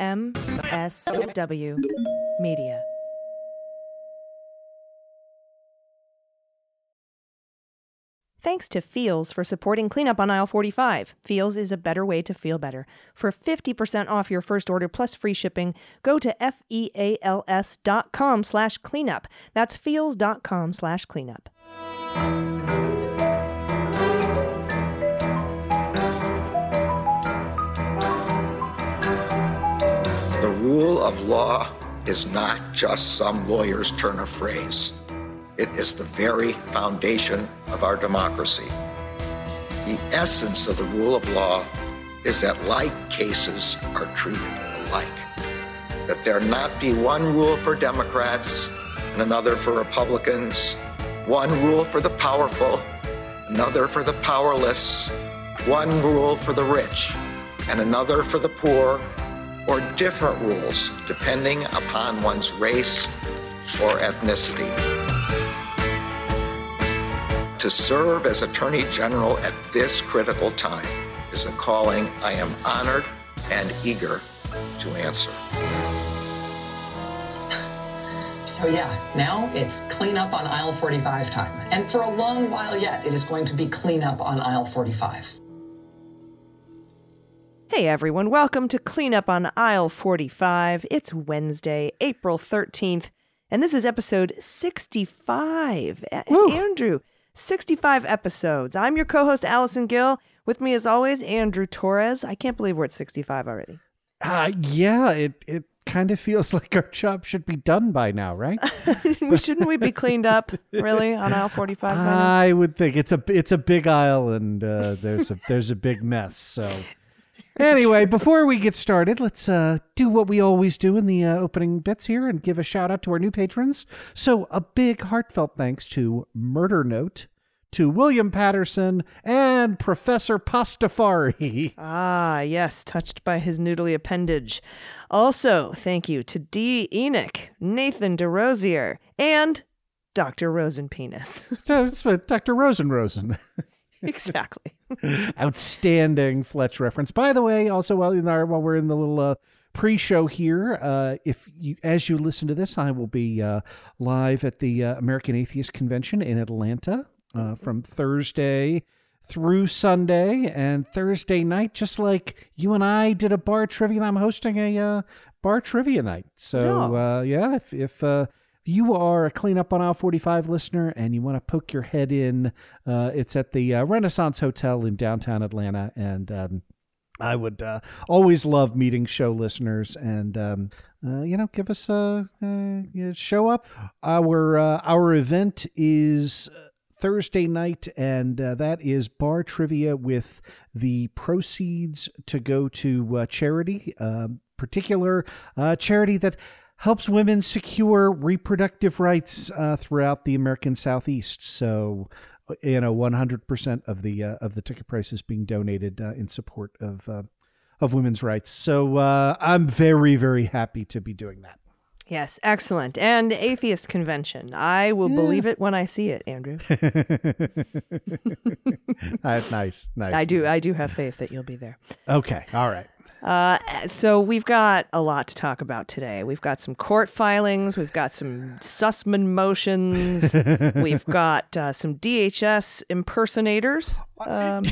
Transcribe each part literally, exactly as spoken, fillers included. M S W Media. Thanks to Feels for supporting Cleanup on Aisle forty-five. Feels is a better way to feel better. For fifty percent off your first order plus free shipping, go to feals.com slash cleanup. That's feals.com slash cleanup. The rule of law is not just some lawyer's turn of phrase. It is the very foundation of our democracy. The essence of the rule of law is that like cases are treated alike. That there not be one rule for Democrats and another for Republicans, one rule for the powerful, another for the powerless, one rule for the rich, and another for the poor, or different rules depending upon one's race or ethnicity. To serve as Attorney General at this critical time is a calling I am honored and eager to answer. So yeah, now it's cleanup on aisle forty-five time. And for a long while yet, it is going to be cleanup on aisle forty-five. Hey everyone, welcome to Cleanup on Aisle forty-five. It's Wednesday, April thirteenth, and this is episode sixty-five. Woo. Andrew... sixty-five episodes. I'm your co-host, Allison Gill. With me, as always, Andrew Torres. I can't believe we're at sixty-five already. Uh, yeah, it, it kind of feels like our job should be done by now, right? Shouldn't we be cleaned up, really, on aisle forty-five by now? I would think. It's a, it's a big aisle, and uh, there's, a, there's a big mess. So anyway, before we get started, let's uh, do what we always do in the uh, opening bits here and give a shout out to our new patrons. So a big heartfelt thanks to Murder Note, to William Patterson, and Professor Pastafari. Ah, yes, touched by his noodly appendage. Also, thank you to D. Enoch, Nathan DeRosier, and Doctor Rosenpenis. Doctor Rosen Rosen. Exactly. Outstanding Fletch reference. By the way, also while in our, while we're in the little uh, pre-show here, uh, if you, as you listen to this, I will be uh, live at the uh, American Atheist Convention in Atlanta uh, from Thursday through Sunday, and Thursday night, just like you and I did a bar trivia, and I'm hosting a uh, bar trivia night. So yeah, uh, yeah if if uh, you are a Cleanup on Aisle forty-five listener and you want to poke your head in, uh, it's at the uh, Renaissance Hotel in downtown Atlanta. And um, I would uh, always love meeting show listeners and, um, uh, you know, give us a uh, uh, show up. Our, uh, our event is Thursday night, and uh, that is bar trivia with the proceeds to go to uh, charity, uh, particular uh, charity that helps women secure reproductive rights uh, throughout the American Southeast. So, you know, one hundred percent of the uh, of the ticket price is being donated uh, in support of uh, of women's rights. So uh, I'm very, very happy to be doing that. Yes, excellent. And Atheist Convention. I will yeah. believe it when I see it, Andrew. Nice, nice. I do. Nice. I do have faith that you'll be there. Okay. All right. Uh, so we've got a lot to talk about today. We've got some court filings. We've got some Sussmann motions. We've got uh, some D H S impersonators. Um,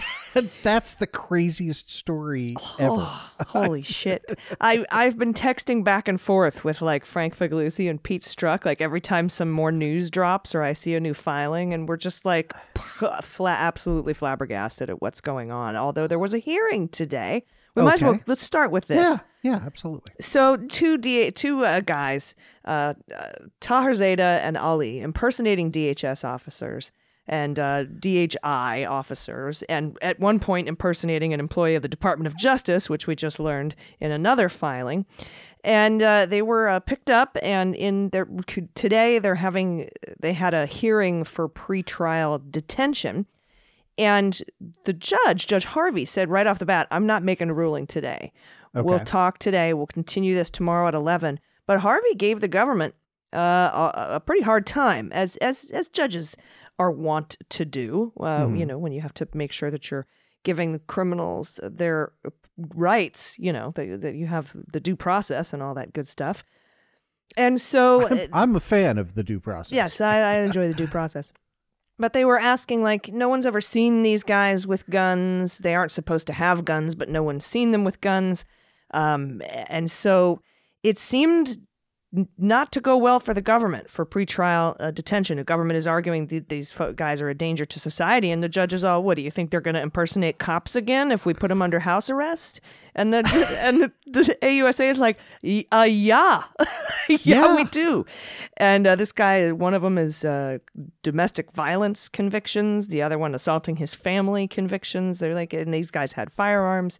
That's the craziest story oh, ever. Holy shit. I, I've been texting back and forth with like Frank Figliuzzi and Pete Strzok, like every time some more news drops or I see a new filing, and we're just like flat, absolutely flabbergasted at what's going on. Although there was a hearing today. We okay. might as well, let's start with this. Yeah, yeah, absolutely. So two D- two uh, guys, uh, uh, Tahir Zeta and Ali, impersonating D H S officers and uh, D H I officers, and at one point impersonating an employee of the Department of Justice, which we just learned in another filing. And uh, they were uh, picked up, and in their today they're having they had a hearing for pretrial detention. And the judge, Judge Harvey, said right off the bat, I'm not making a ruling today. Okay. We'll talk today. We'll continue this tomorrow at eleven. But Harvey gave the government uh, a, a pretty hard time, as as as judges are wont to do, uh, mm-hmm. you know, when you have to make sure that you're giving criminals their rights, you know, that, that you have the due process and all that good stuff. And so... I'm, I'm a fan of the due process. Yes, I, I enjoy the due process. But they were asking, like, no one's ever seen these guys with guns. They aren't supposed to have guns, but no one's seen them with guns. Um, and so it seemed not to go well for the government for pretrial uh, detention. The government is arguing th- these fo- guys are a danger to society, and the judge is all, what, do you think they're going to impersonate cops again if we put them under house arrest? And the and the, the A U S A is like, uh, yeah. yeah, yeah, we do. And uh, this guy, one of them is uh, domestic violence convictions. The other one, assaulting his family convictions. They're like, and these guys had firearms.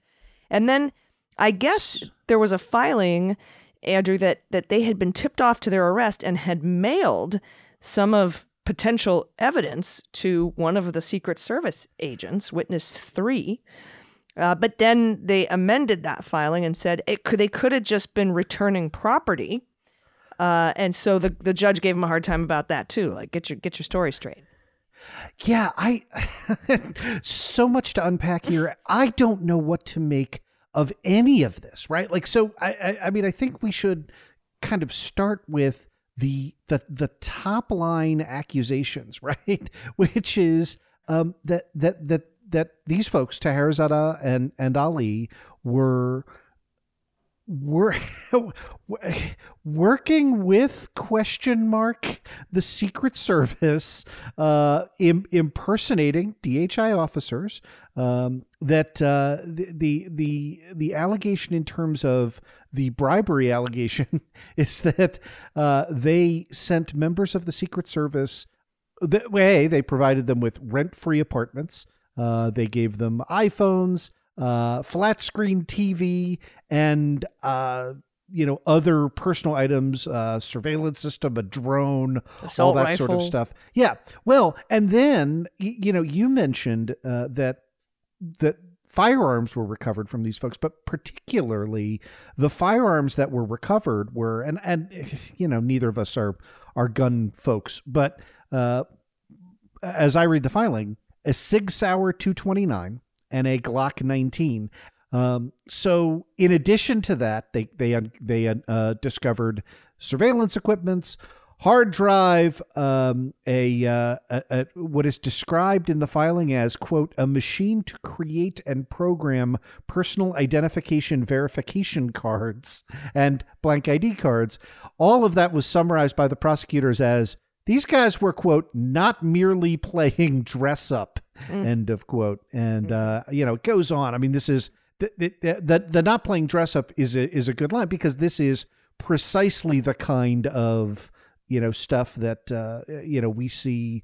And then I guess there was a filing, Andrew, that, that they had been tipped off to their arrest and had mailed some of potential evidence to one of the Secret Service agents, witness three. Uh, but then they amended that filing and said it could, they could have just been returning property. Uh, and so the, the judge gave them a hard time about that, too. Like, get your get your story straight. Yeah, I so much to unpack here. I don't know what to make of any of this, right? Like, so I, I, I mean, I think we should kind of start with the the the top line accusations, right? Which is um, that that that that these folks, Taherizadeh and and Ali, were were working with question mark the Secret Service, uh, im- impersonating D H I officers. Um, that uh, the, the the the allegation in terms of the bribery allegation is that uh, they sent members of the Secret Service. That way, they provided them with rent-free apartments. Uh, they gave them iPhones, uh, flat-screen T V, and uh, you know other personal items, uh, surveillance system, a drone, all that rifle. Sort of stuff. Yeah. Well, and then y- you know you mentioned uh, that. that firearms were recovered from these folks, but particularly the firearms that were recovered were, and, and, you know, neither of us are, are gun folks, but, uh, as I read the filing, a Sig Sauer two twenty-nine and a Glock nineteen. Um, so in addition to that, they, they, they, uh, discovered surveillance equipments, hard drive, um, a, uh, a, a what is described in the filing as, quote, a machine to create and program personal identification verification cards and blank I D cards. All of that was summarized by the prosecutors as these guys were, quote, not merely playing dress up, mm. end of quote. And, uh, you know, it goes on. I mean, this is the, the, the, the not playing dress up is a, is a good line, because this is precisely the kind of, you know, stuff that, uh, you know, we see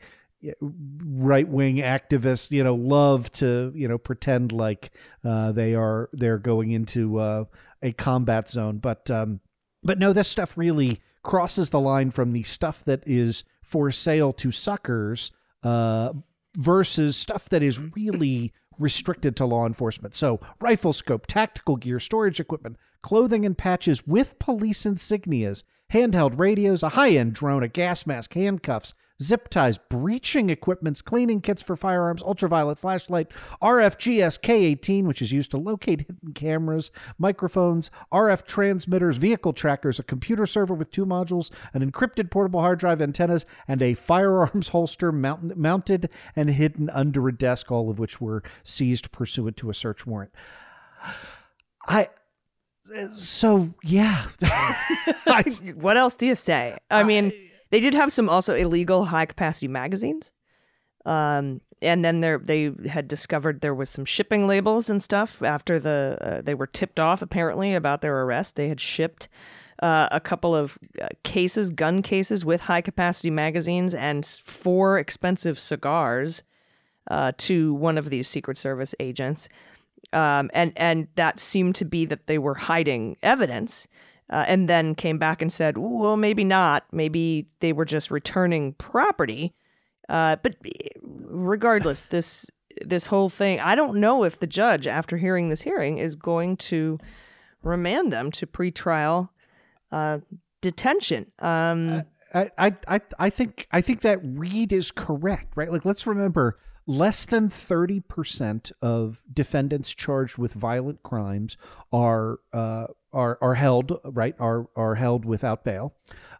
right-wing activists, you know, love to, you know, pretend like uh, they are, they're going into uh, a combat zone. But, um, but no, this stuff really crosses the line from the stuff that is for sale to suckers uh, versus stuff that is really restricted to law enforcement. So rifle scope, tactical gear, storage equipment, clothing and patches with police insignias, handheld radios, a high-end drone, a gas mask, handcuffs, zip ties, breaching equipments, cleaning kits for firearms, ultraviolet flashlight, R F G S K eighteen, which is used to locate hidden cameras, microphones, R F transmitters, vehicle trackers, a computer server with two modules, an encrypted portable hard drive, antennas, and a firearms holster mount- mounted and hidden under a desk, all of which were seized pursuant to a search warrant. I... So, yeah. I, what else do you say? I mean, they did have some also illegal high-capacity magazines. Um, and then there, they had discovered there was some shipping labels and stuff after the uh, they were tipped off, apparently, about their arrest. They had shipped uh, a couple of uh, cases, gun cases with high-capacity magazines and four expensive cigars uh, to one of these Secret Service agents. Um, and, and that seemed to be that they were hiding evidence, uh, and then came back and said, well, maybe not. Maybe they were just returning property. Uh, but regardless, this this whole thing, I don't know if the judge, after hearing this hearing, is going to remand them to pretrial uh, detention. Um, I, I I I think I think that read is correct, right? Like, let's remember less than thirty percent of defendants charged with violent crimes are uh, are are held right are are held without bail,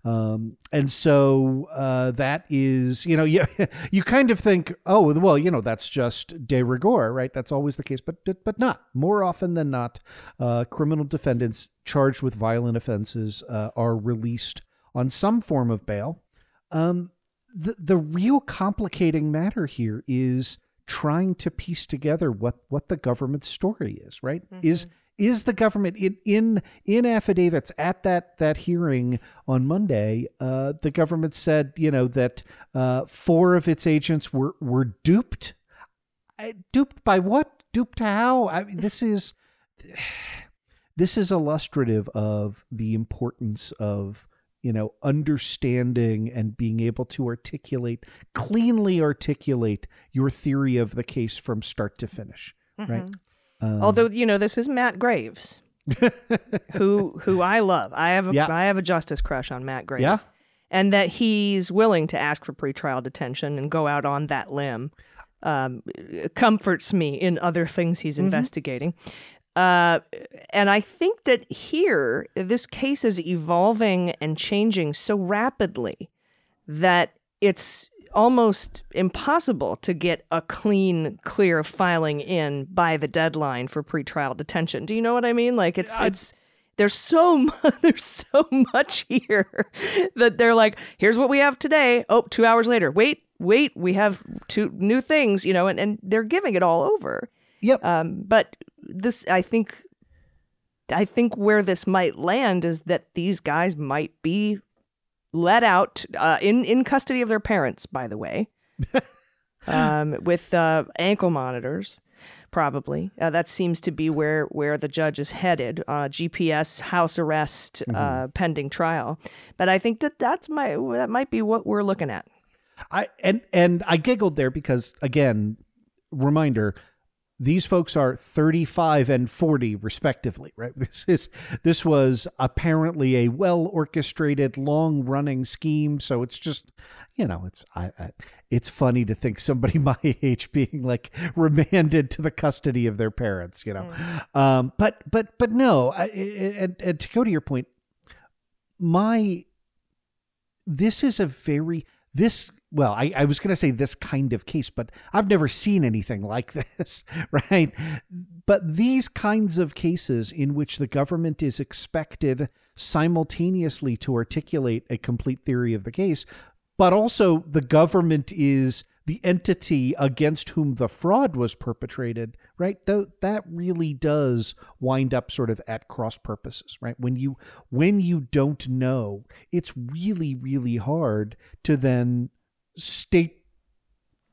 um, and so uh, that is you know you you kind of think, oh well you know that's just de rigueur, right, that's always the case, but but not more often than not, uh, criminal defendants charged with violent offenses uh, are released on some form of bail. Um, The the real complicating matter here is trying to piece together what, what the government's story is, right? Mm-hmm. Is is the government in in, in affidavits at that, that hearing on Monday, uh, the government said, you know, that uh, four of its agents were, were duped. I, duped by what? Duped how? I mean, this is this is illustrative of the importance of you know, understanding and being able to articulate, cleanly articulate your theory of the case from start to finish, mm-hmm. right? Um, Although, you know, this is Matt Graves, who who I love. I have a, yeah. I have a justice crush on Matt Graves. Yeah. And that he's willing to ask for pretrial detention and go out on that limb um, comforts me in other things he's mm-hmm. investigating. Uh, and I think that here, this case is evolving and changing so rapidly that it's almost impossible to get a clean, clear filing in by the deadline for pretrial detention. Do you know what I mean? Like it's, I, it's, there's so much, there's so much here that they're like, here's what we have today. Oh, two hours later, wait, wait, we have two new things, you know, and, and they're giving it all over. Yep. Um, but this, I think, I think where this might land is that these guys might be let out uh, in in custody of their parents, by the way, um, with uh, ankle monitors. Probably uh, that seems to be where where the judge is headed. Uh, G P S house arrest, mm-hmm. uh, pending trial. But I think that that's my that might be what we're looking at. I and and I giggled there because again, reminder. These folks are thirty-five and forty, respectively, right? This is this was apparently a well-orchestrated, long-running scheme. So it's just, you know, it's I, I, it's funny to think somebody my age being like remanded to the custody of their parents, you know. Mm. Um, but but but no, I, and, and to go to your point, my this is a very this. Well, I, I was going to say this kind of case, but I've never seen anything like this, right? But these kinds of cases in which the government is expected simultaneously to articulate a complete theory of the case, but also the government is the entity against whom the fraud was perpetrated, right? Though that really does wind up sort of at cross purposes, right? When you when you don't know, it's really, really hard to then state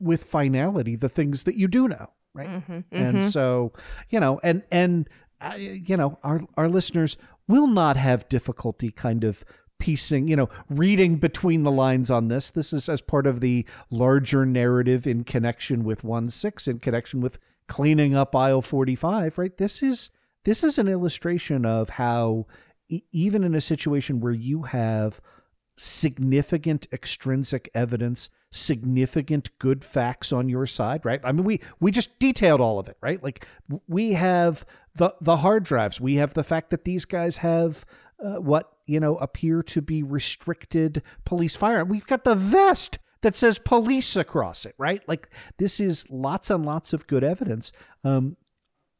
with finality the things that you do know, right? Mm-hmm, mm-hmm. And so, you know, and and uh, you know, our our listeners will not have difficulty kind of piecing, you know, reading between the lines on this. This is as part of the larger narrative in connection with one six, in connection with cleaning up aisle forty-five, right? This is this is an illustration of how e- even in a situation where you have significant extrinsic evidence, significant good facts on your side, right? I mean, we we just detailed all of it, right? Like we have the the hard drives, we have the fact that these guys have uh, what you know appear to be restricted police firearm. We've got the vest that says police across it, right? Like this is lots and lots of good evidence. Um,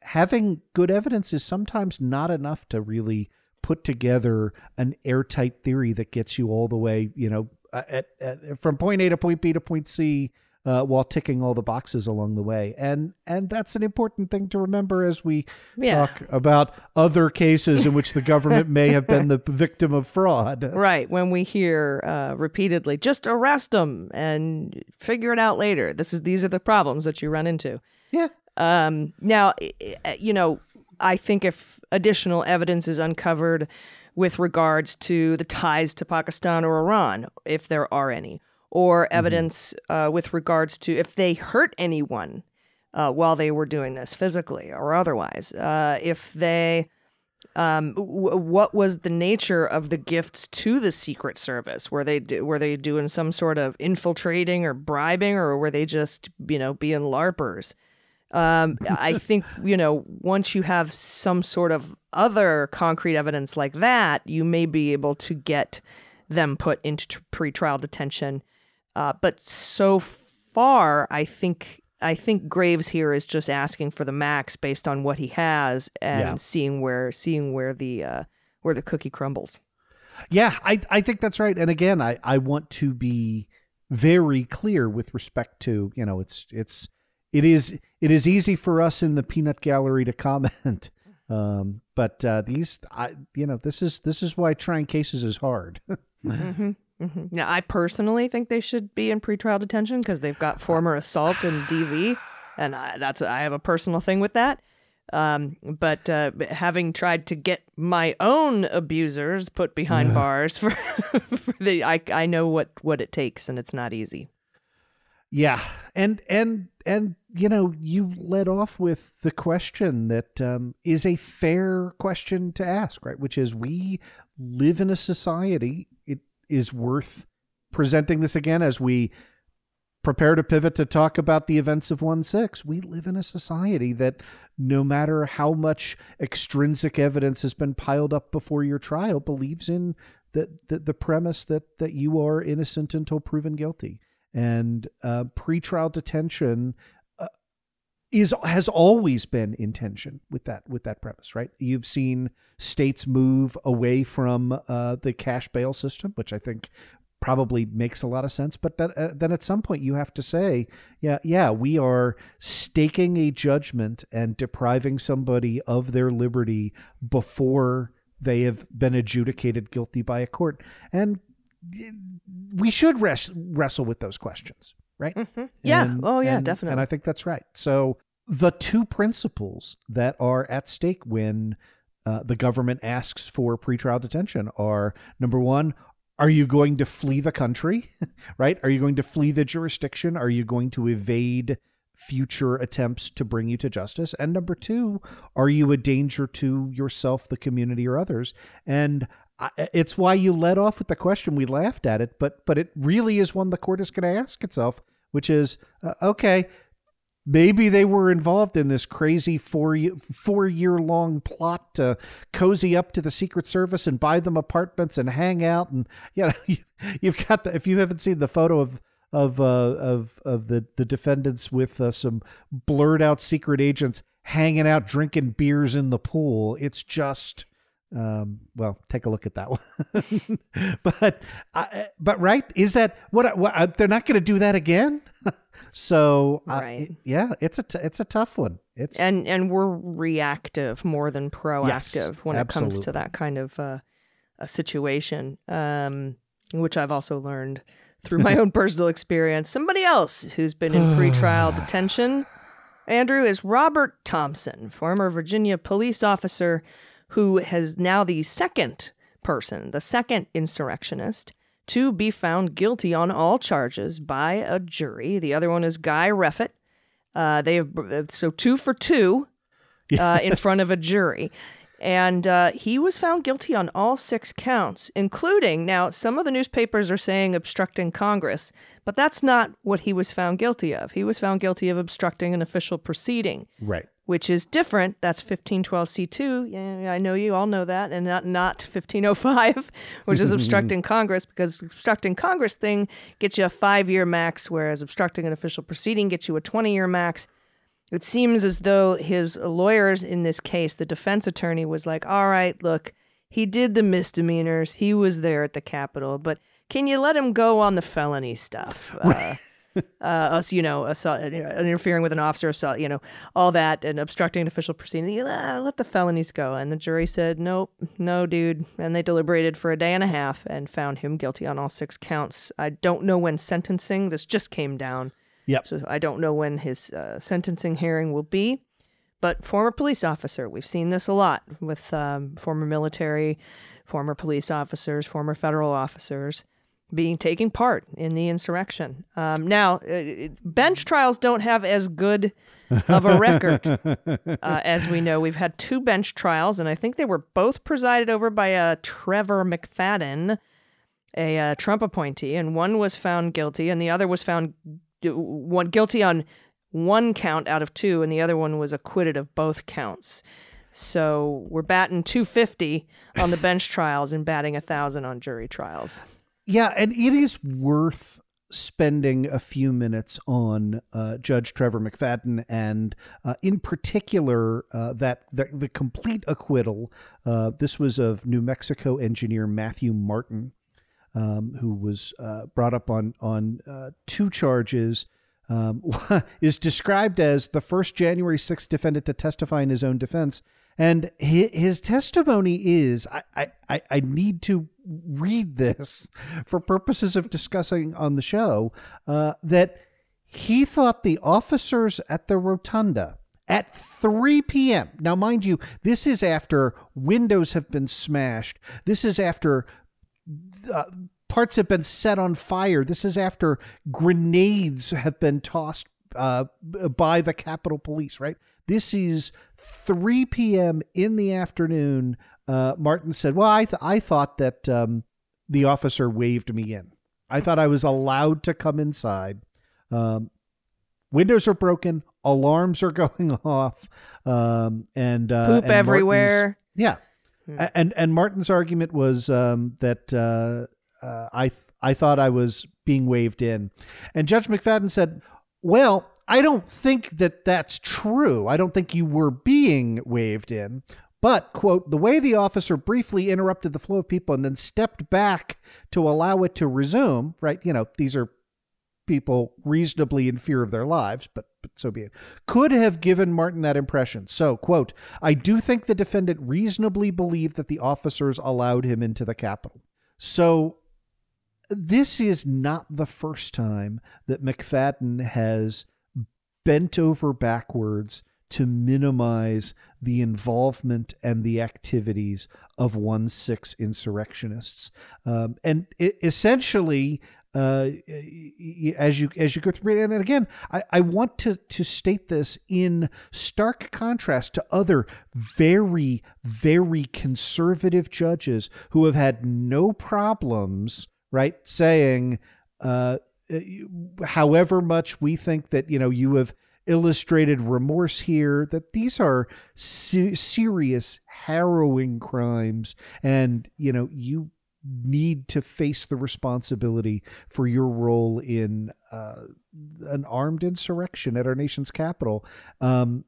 having good evidence is sometimes not enough to really put together an airtight theory that gets you all the way, you know, at, at, from point A to point B to point C, uh, while ticking all the boxes along the way. And and that's an important thing to remember as we yeah. talk about other cases in which the government may have been the victim of fraud. Right. When we hear uh, repeatedly, just arrest them and figure it out later. This is These are the problems that you run into. Yeah. Um. Now, you know, I think if additional evidence is uncovered with regards to the ties to Pakistan or Iran, if there are any, or evidence mm-hmm. uh, with regards to if they hurt anyone uh, while they were doing this physically or otherwise, uh, if they Um, w- what was the nature of the gifts to the Secret Service? Were they do- were they doing some sort of infiltrating or bribing, or were they just, you know, being LARPers? Um, I think, you know, once you have some sort of other concrete evidence like that, you may be able to get them put into t- pretrial detention. Uh, but so far, I think I think Graves here is just asking for the max based on what he has, and yeah. seeing where seeing where the uh, where the cookie crumbles. Yeah, I, I think that's right. And again, I, I want to be very clear with respect to, you know, it's it's. It is it is easy for us in the peanut gallery to comment, um, but uh, these, I, you know, this is this is why trying cases is hard. mm-hmm, mm-hmm. Now, I personally think they should be in pretrial detention because they've got former assault and D V, and I, that's I have a personal thing with that. Um, but uh, having tried to get my own abusers put behind bars for, for the, I I know what, what it takes, and it's not easy. Yeah. And, and, and, you know, you led off with the question that um, is a fair question to ask, right? Which is, we live in a society. It is worth presenting this again as we prepare to pivot to talk about the events of one six. We live in a society that no matter how much extrinsic evidence has been piled up before your trial, believes in the, the, the premise that, that you are innocent until proven guilty. And uh, pretrial detention uh, is has always been in tension with that with that premise, right? You've seen states move away from uh, the cash bail system, which I think probably makes a lot of sense. But that, uh, then at some point you have to say, yeah, yeah, we are staking a judgment and depriving somebody of their liberty before they have been adjudicated guilty by a court. And we should res- wrestle with those questions, right? Mm-hmm. Yeah. And, oh, yeah, and, definitely. And I think that's right. So the two principles that are at stake when uh, the government asks for pretrial detention are, number one, are you going to flee the country, right? Are you going to flee the jurisdiction? Are you going to evade future attempts to bring you to justice? And number two, are you a danger to yourself, the community, or others? And it's why you led off with the question. We laughed at it, but but it really is one the court is going to ask itself, which is, uh, okay, maybe they were involved in this crazy four year, four year long plot to cozy up to the Secret Service and buy them apartments and hang out, and you know, you, you've got the, if you haven't seen the photo of of uh, of of the the defendants with uh, some blurred out secret agents hanging out drinking beers in the pool, it's just. Um, well, take a look at that one, but, uh, but right. Is that what, what they're not going to do that again? so uh, right. it, yeah, it's a, t- it's a tough one. It's and, and we're reactive more than proactive yes, when absolutely. It comes to that kind of, uh, a situation, um, which I've also learned through my own personal experience. Somebody else who's been in pretrial detention, Andrew, is Robert Thompson, former Virginia police officer, who has now the second person, the second insurrectionist, to be found guilty on all charges by a jury. The other one is Guy Reffitt. Uh, they have, so two for two uh, in front of a jury. And uh, he was found guilty on all six counts, including, now some of the newspapers are saying obstructing Congress, but that's not what he was found guilty of. He was found guilty of obstructing an official proceeding. Right. Which is different. That's fifteen twelve C two. Yeah, I know you all know that. And not, not fifteen oh five, which is obstructing Congress, because obstructing Congress thing gets you a five-year max, whereas obstructing an official proceeding gets you a twenty-year max. It seems as though his lawyers in this case, the defense attorney, was like, all right, look, he did the misdemeanors. He was there at the Capitol. But can you let him go on the felony stuff? Uh, Uh, us, you know, assault, interfering with an officer, assault, you know, all that, and obstructing an official proceeding. Uh, let the felonies go. And the jury said, nope, no, dude. And they deliberated for a day and a half and found him guilty on all six counts. I don't know when sentencing. This just came down. Yep. So I don't know when his uh, sentencing hearing will be. But former police officer, we've seen this a lot with um, former military, former police officers, former federal officers. being taking part in the insurrection. Um, now, uh, bench trials don't have as good of a record uh, as we know. We've had two bench trials, and I think they were both presided over by uh, Trevor McFadden, a uh, Trump appointee, and one was found guilty, and the other was found one guilty on one count out of two, and the other one was acquitted of both counts. So we're batting two fifty on the bench trials and batting one thousand on jury trials. Yeah, and it is worth spending a few minutes on uh, Judge Trevor McFadden and, uh, in particular, uh, that the, the complete acquittal. Uh, this was of New Mexico engineer Matthew Martin, um, who was uh, brought up on on uh, two charges. Um, is described as the first January sixth defendant to testify in his own defense. And his, his testimony is, I, I, I need to read this for purposes of discussing on the show, uh, that he thought the officers at the Rotunda at three p.m. Now, mind you, this is after windows have been smashed. This is after... Uh, parts have been set on fire. This is after grenades have been tossed uh, by the Capitol Police, right? This is three p.m. in the afternoon. Uh, Martin said, well, I, th- I thought that um, the officer waved me in. I thought I was allowed to come inside. Um, windows are broken. Alarms are going off. Um, and uh, Poop and everywhere. Yeah. Hmm. And, and Martin's argument was um, that... Uh, Uh, I th- I thought I was being waved in. And Judge McFadden said, well, I don't think that that's true. I don't think you were being waved in. But, quote, the way the officer briefly interrupted the flow of people and then stepped back to allow it to resume, right? You know, these are people reasonably in fear of their lives, but, but so be it, could have given Martin that impression. So, quote, I do think the defendant reasonably believed that the officers allowed him into the Capitol. So... This is not the first time that McFadden has bent over backwards to minimize the involvement and the activities of one six insurrectionists. Um, and it, essentially, uh, as you as you go through, and again, I, I want to, to state this in stark contrast to other very, very conservative judges who have had no problems... Right. Saying, uh, however much we think that, you know, you have illustrated remorse here, that these are se- serious, harrowing crimes. And, you know, you need to face the responsibility for your role in uh, an armed insurrection at our nation's capital. Um,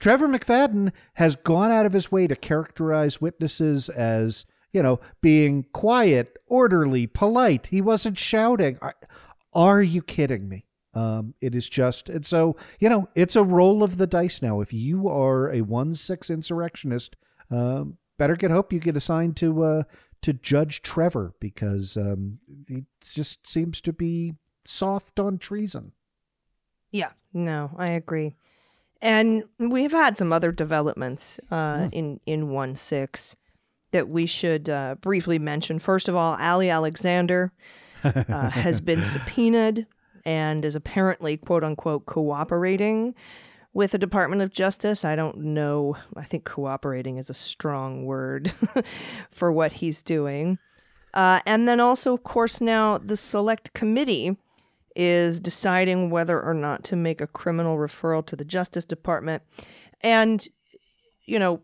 Trevor McFadden has gone out of his way to characterize witnesses as, you know, being quiet, orderly, polite. He wasn't shouting. Are, are you kidding me? Um, it is just, and so, you know, it's a roll of the dice now. If you are a one six insurrectionist, um, better get hope you get assigned to uh, to Judge Trevor, because um, he just seems to be soft on treason. Yeah, no, I agree. And we've had some other developments uh, yeah. in, in one six that we should uh, briefly mention. First of all, Ali Alexander uh, has been subpoenaed and is apparently, quote unquote, cooperating with the Department of Justice. I don't know. I think cooperating is a strong word for what he's doing. Uh, and then also, of course, now the Select Committee is deciding whether or not to make a criminal referral to the Justice Department. And, you know,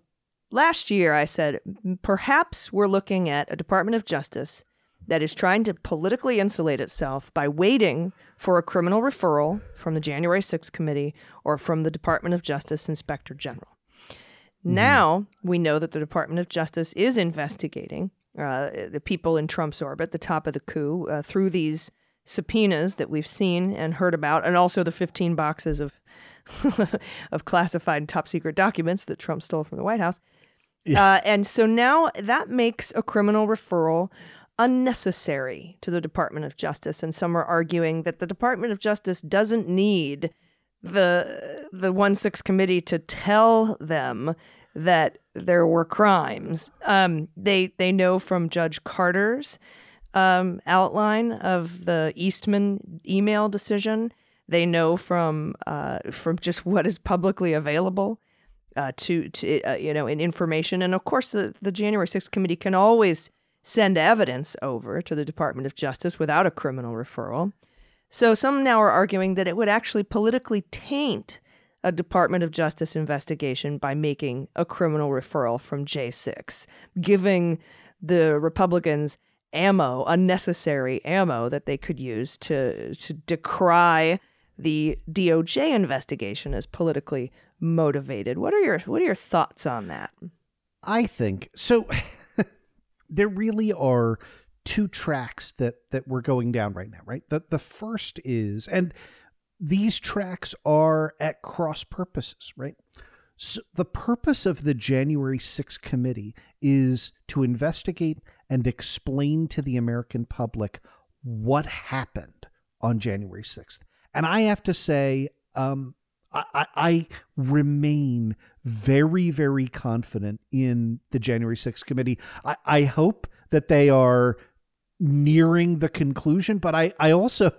last year, I said, perhaps we're looking at a Department of Justice that is trying to politically insulate itself by waiting for a criminal referral from the January sixth committee or from the Department of Justice Inspector General. Mm-hmm. Now we know that the Department of Justice is investigating uh, the people in Trump's orbit, the top of the coup, uh, through these subpoenas that we've seen and heard about, and also the fifteen boxes of, of classified top secret documents that Trump stole from the White House. Yeah. Uh, and so now that makes a criminal referral unnecessary to the Department of Justice. And some are arguing that the Department of Justice doesn't need the the one six committee to tell them that there were crimes. Um, they, they know from Judge Carter's um, outline of the Eastman email decision. They know from uh, from just what is publicly available uh, to, to uh, you know, in information. And of course, the, the January sixth committee can always send evidence over to the Department of Justice without a criminal referral. So some now are arguing that it would actually politically taint a Department of Justice investigation by making a criminal referral from J six, giving the Republicans ammo, unnecessary ammo that they could use to, to decry the D O J investigation as politically motivated. What are your what are your thoughts on that? I think so. There really are two tracks that that we're going down right now, right? The the first is, and these tracks are at cross purposes, right? So the purpose of the January sixth committee is to investigate and explain to the American public what happened on January sixth. And I have to say, um, I, I remain very, very confident in the January sixth committee. I, I hope that they are nearing the conclusion, but I, I also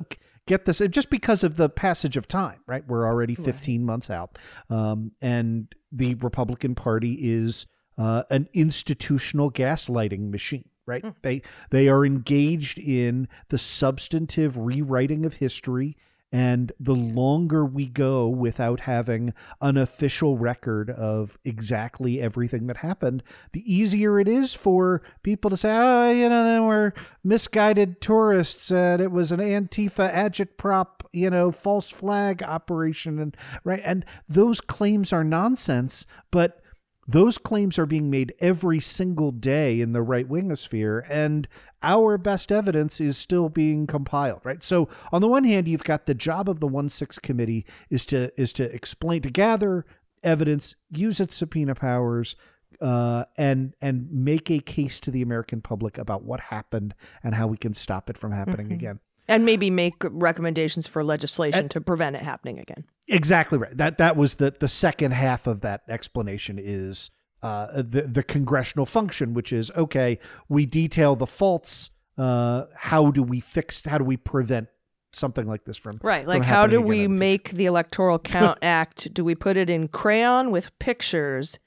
get this just because of the passage of time, right? We're already fifteen right. months out. Um, and the Republican Party is uh, an institutional gaslighting machine, right? Mm. They, they are engaged in the substantive rewriting of history. And the longer we go without having an official record of exactly everything that happened, the easier it is for people to say, oh, you know, they were misguided tourists and it was an Antifa agitprop, you know, false flag operation. And right. And those claims are nonsense, but those claims are being made every single day in the right wingosphere, and our best evidence is still being compiled, right? So on the one hand, you've got the job of the one six committee is to is to explain, to gather evidence, use its subpoena powers, uh, and and make a case to the American public about what happened and how we can stop it from happening mm-hmm. again. And maybe make recommendations for legislation and, to prevent it happening again. Exactly right. That that was the, the second half of that explanation is uh, the, the congressional function, which is, okay, we detail the faults. Uh, how do we fix, how do we prevent something like this from Right. Like, from how do we the make the Electoral Count Act? Do we put it in crayon with pictures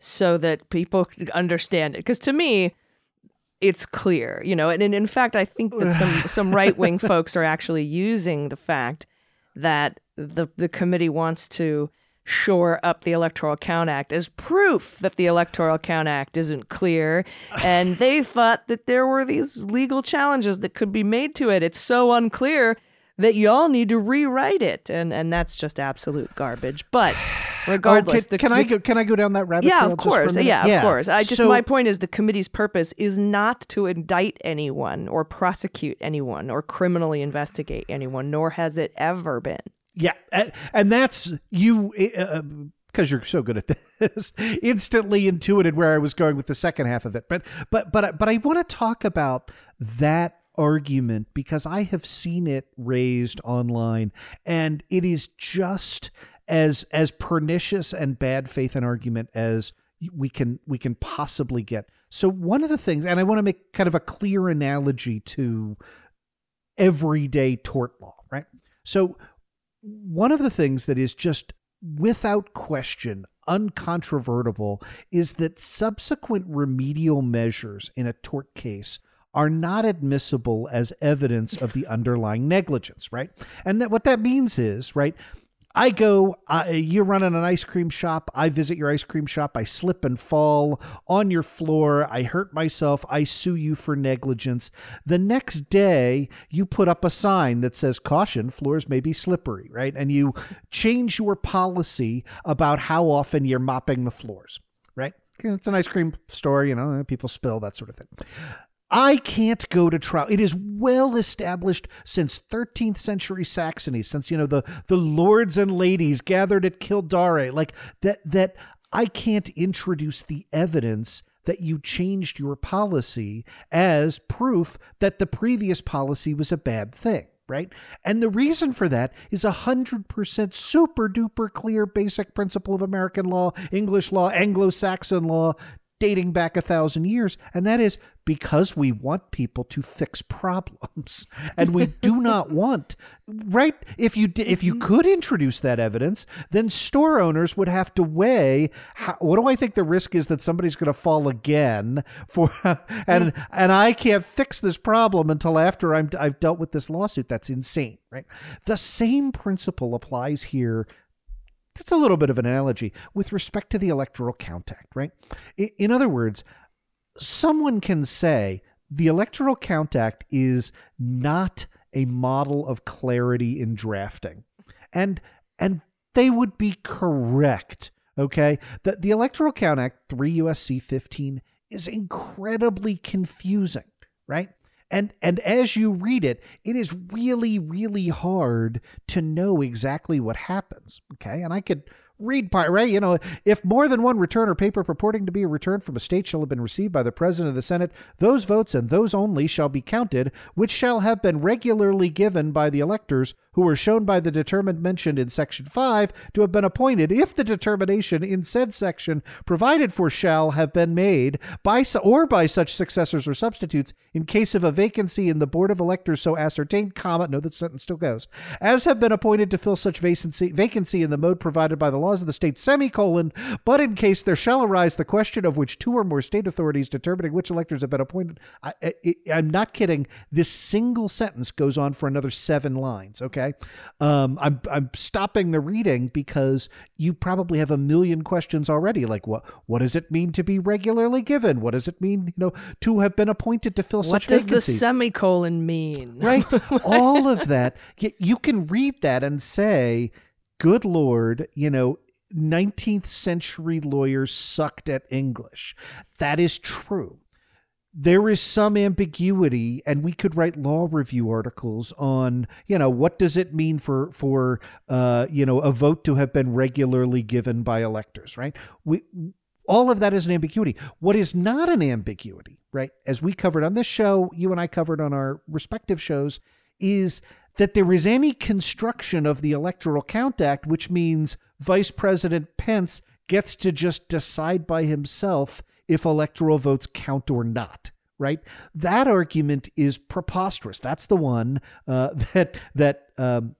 so that people understand it? Because to me, it's clear, you know, and, and in fact, I think that some, some right wing folks are actually using the fact that the the committee wants to shore up the Electoral Count Act as proof that the Electoral Count Act isn't clear. And they thought that there were these legal challenges that could be made to it. It's so unclear that y'all need to rewrite it. And and that's just absolute garbage. But regardless, oh, can, the, can I go? Can I go down that rabbit yeah, trail? Of course, just yeah, yeah, of course. I just so, my point is the committee's purpose is not to indict anyone or prosecute anyone or criminally investigate anyone, nor has it ever been. Yeah, and that's you because uh, you're so good at this. Instantly intuited where I was going with the second half of it, but but but but I want to talk about that argument because I have seen it raised online, and it is just as as pernicious and bad faith an argument as we can we can possibly get. So one of the things, and I want to make kind of a clear analogy to everyday tort law, right? So one of the things that is just without question uncontrovertible is that subsequent remedial measures in a tort case are not admissible as evidence of the underlying negligence, right? And that, what that means is, right, I go, uh, you're running an ice cream shop. I visit your ice cream shop. I slip and fall on your floor. I hurt myself. I sue you for negligence. The next day, you put up a sign that says, caution, floors may be slippery, right? And you change your policy about how often you're mopping the floors, right? It's an ice cream store, you know, people spill, that sort of thing. I can't go to trial. It is well established since thirteenth century Saxony, since, you know, the, the lords and ladies gathered at Kildare, like that, that I can't introduce the evidence that you changed your policy as proof that the previous policy was a bad thing. Right. And the reason for that is a hundred percent super duper clear basic principle of American law, English law, Anglo-Saxon law. dating back a thousand years, and that is because we want people to fix problems, and we do not want, right? If you if you could introduce that evidence, then store owners would have to weigh, how, what do I think the risk is that somebody's going to fall again for, and and I can't fix this problem until after I'm I've dealt with this lawsuit. That's insane, right? The same principle applies here. That's a little bit of an analogy with respect to the Electoral Count Act, right? In other words, someone can say the Electoral Count Act is not a model of clarity in drafting. And and they would be correct, okay? The, the Electoral Count Act, three U S C fifteen, is incredibly confusing, right? And and as you read it, it is really, really hard to know exactly what happens. Okay. And I could read part, right? You know, if more than one return or paper purporting to be a return from a state shall have been received by the president of the Senate, those votes and those only shall be counted, which shall have been regularly given by the electors who were shown by the determined mentioned in section five to have been appointed if the determination in said section provided for shall have been made by or by such successors or substitutes in case of a vacancy in the board of electors so ascertained, comma, no, that sentence still goes, as have been appointed to fill such vacancy, vacancy in the mode provided by the laws of the state, semicolon, but in case there shall arise the question of which two or more state authorities determining which electors have been appointed. I, I, I'm not kidding. This single sentence goes on for another seven lines. Okay. Um, I'm, I'm stopping the reading because you probably have a million questions already. Like what, what does it mean to be regularly given? What does it mean, you know, to have been appointed to fill what such vacancy? What does the semicolon mean? Right. All of that. You can read that and say, good Lord, you know, nineteenth century lawyers sucked at English. That is true. There is some ambiguity, and we could write law review articles on, you know, what does it mean for, for uh, you know, a vote to have been regularly given by electors, right? We, all of that is an ambiguity. What is not an ambiguity, right, as we covered on this show, you and I covered on our respective shows, is that there is any construction of the Electoral Count Act, which means Vice President Pence gets to just decide by himself if electoral votes count or not, right? That argument is preposterous. That's the one uh, that that um,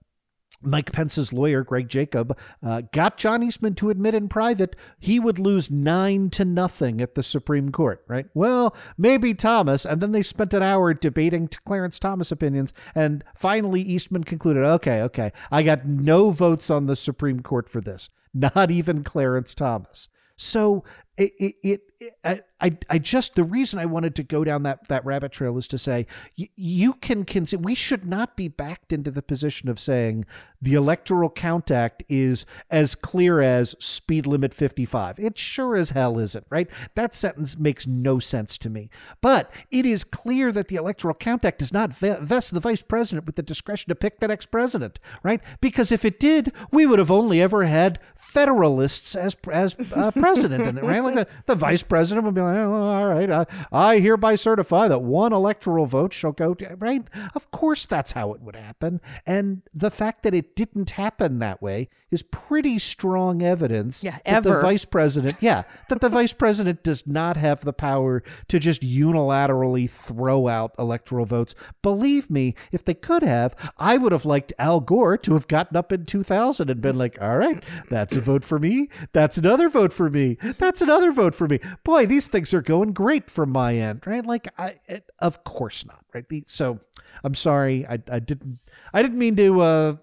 Mike Pence's lawyer, Greg Jacob, uh, got John Eastman to admit in private he would lose nine to nothing at the Supreme Court, right? Well, maybe Thomas. And then they spent an hour debating Clarence Thomas opinions. And finally, Eastman concluded, okay, okay, I got no votes on the Supreme Court for this, not even Clarence Thomas. So it, it, it, it I, I just, the reason I wanted to go down that, that rabbit trail is to say, you, you can consider, we should not be backed into the position of saying the Electoral Count Act is as clear as speed limit fifty-five. It sure as hell isn't, right? That sentence makes no sense to me, but it is clear that the Electoral Count Act does not vest the vice president with the discretion to pick the next president, right? Because if it did, we would have only ever had federalists as, as uh, president, and right? Like the, the vice president would be like, oh, all right, I, I hereby certify that one electoral vote shall go to, right? Of course, that's how it would happen. And the fact that it didn't happen that way is pretty strong evidence yeah, that the vice president, yeah, that the vice president does not have the power to just unilaterally throw out electoral votes. Believe me, if they could have, I would have liked Al Gore to have gotten up in two thousand and been like, all right, that's a vote for me. That's another vote for me. That's another vote for me. Boy, these things are going great from my end, right? Like, I, it, of course not, right? So, I'm sorry, I, I didn't, I didn't mean to uh,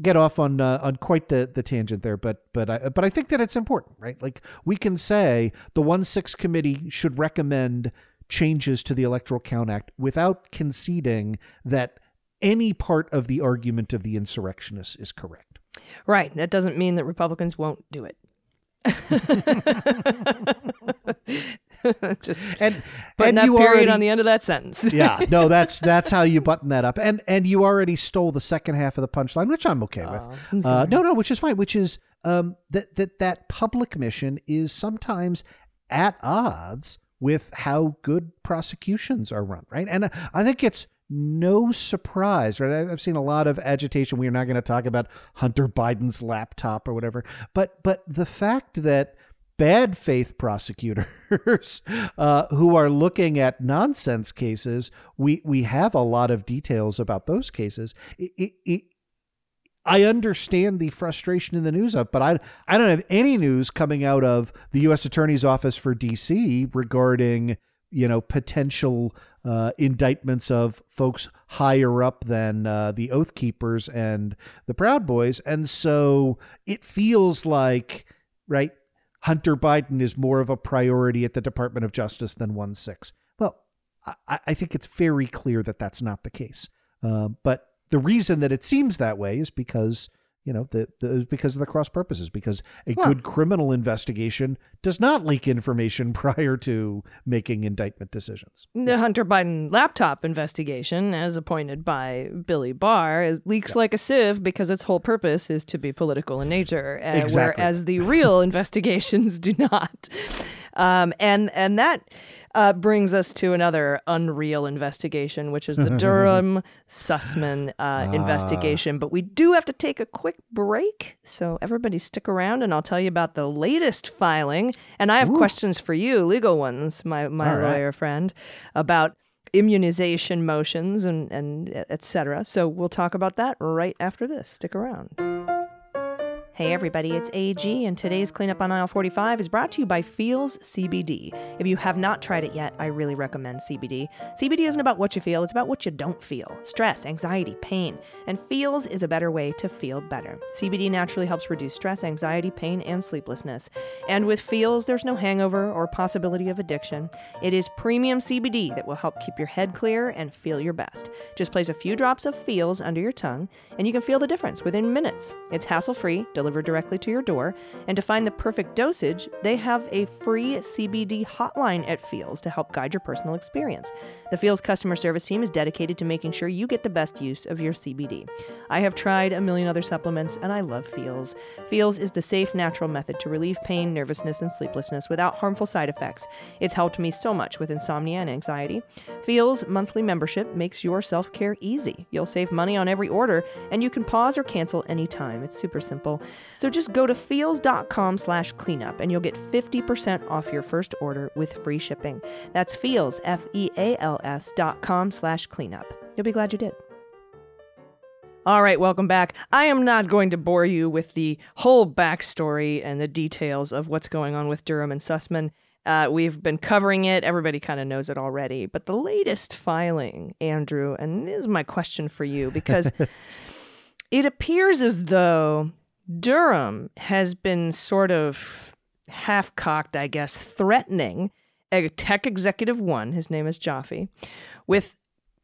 get off on uh, on quite the, the tangent there, but but I but I think that it's important, right? Like, we can say the one six committee should recommend changes to the Electoral Count Act without conceding that any part of the argument of the insurrectionists is correct. Right. That doesn't mean that Republicans won't do it. Just and, and that you period already, on the end of that sentence. Yeah, no, that's that's how you button that up. And and you already stole the second half of the punchline, which I'm okay uh, with. I'm uh, no, no, which is fine. Which is um, that that that public mission is sometimes at odds with how good prosecutions are run, right? And uh, I think it's no surprise, right? I've seen a lot of agitation. We are not going to talk about Hunter Biden's laptop or whatever, but but the fact that bad faith prosecutors uh, who are looking at nonsense cases. We we have a lot of details about those cases. It, it, it, I understand the frustration in the news of, but I I don't have any news coming out of the U S Attorney's Office for D C regarding, you know, potential uh, indictments of folks higher up than uh, the Oath Keepers and the Proud Boys. And so it feels like, right, Hunter Biden is more of a priority at the Department of Justice than one six. Well, I, I think it's very clear that that's not the case. Uh, but the reason that it seems that way is because, you know, the, the because of the cross purposes, because a well, good criminal investigation does not leak information prior to making indictment decisions. The yeah. Hunter Biden laptop investigation, as appointed by Billy Barr, is, leaks yeah. like a sieve because its whole purpose is to be political in nature, uh, exactly. whereas the real investigations do not. Um, and and that... Uh, brings us to another unreal investigation, which is the Durham Sussmann uh, ah. investigation. But we do have to take a quick break, so everybody stick around, and I'll tell you about the latest filing. And I have Ooh. questions for you, legal ones, my my All lawyer right. friend, about immunization motions and and et cetera. So we'll talk about that right after this. Stick around. Hey everybody, it's A G, and today's Cleanup on Aisle forty-five is brought to you by Feels C B D. If you have not tried it yet, I really recommend C B D. C B D isn't about what you feel, it's about what you don't feel. Stress, anxiety, pain. And Feels is a better way to feel better. C B D naturally helps reduce stress, anxiety, pain, and sleeplessness. And with Feels, there's no hangover or possibility of addiction. It is premium C B D that will help keep your head clear and feel your best. Just place a few drops of Feels under your tongue, and you can feel the difference within minutes. It's hassle-free, delivered directly to your door. And to find the perfect dosage, they have a free C B D hotline at Feels to help guide your personal experience. The Feels customer service team is dedicated to making sure you get the best use of your C B D. I have tried a million other supplements, and I love Feels. Feels is the safe, natural method to relieve pain, nervousness, and sleeplessness without harmful side effects. It's helped me so much with insomnia and anxiety. Feels' monthly membership makes your self-care easy. You'll save money on every order, and you can pause or cancel anytime. It's super simple. So just go to feels.com slash cleanup and you'll get fifty percent off your first order with free shipping. That's Feels, F E A L S dot com slash cleanup. You'll be glad you did. All right, welcome back. I am not going to bore you with the whole backstory and the details of what's going on with Durham and Sussmann. Uh, we've been covering it. Everybody kind of knows it already. But the latest filing, Andrew, and this is my question for you, because it appears as though Durham has been sort of half-cocked, I guess, threatening a tech executive one, his name is Joffe, with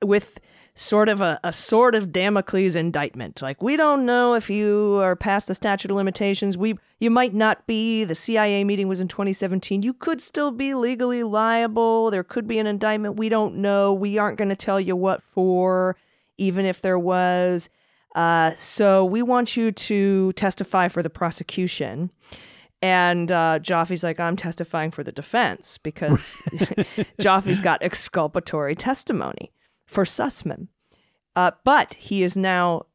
with sort of a, a sword of Damocles indictment. Like, we don't know if you are past the statute of limitations. We You might not be. The C I A meeting was in twenty seventeen. You could still be legally liable. There could be an indictment. We don't know. We aren't going to tell you what for, even if there was. Uh, so we want you to testify for the prosecution. And uh, Joffe's like, I'm testifying for the defense, because Joffe's got exculpatory testimony for Sussmann. Uh, but he is now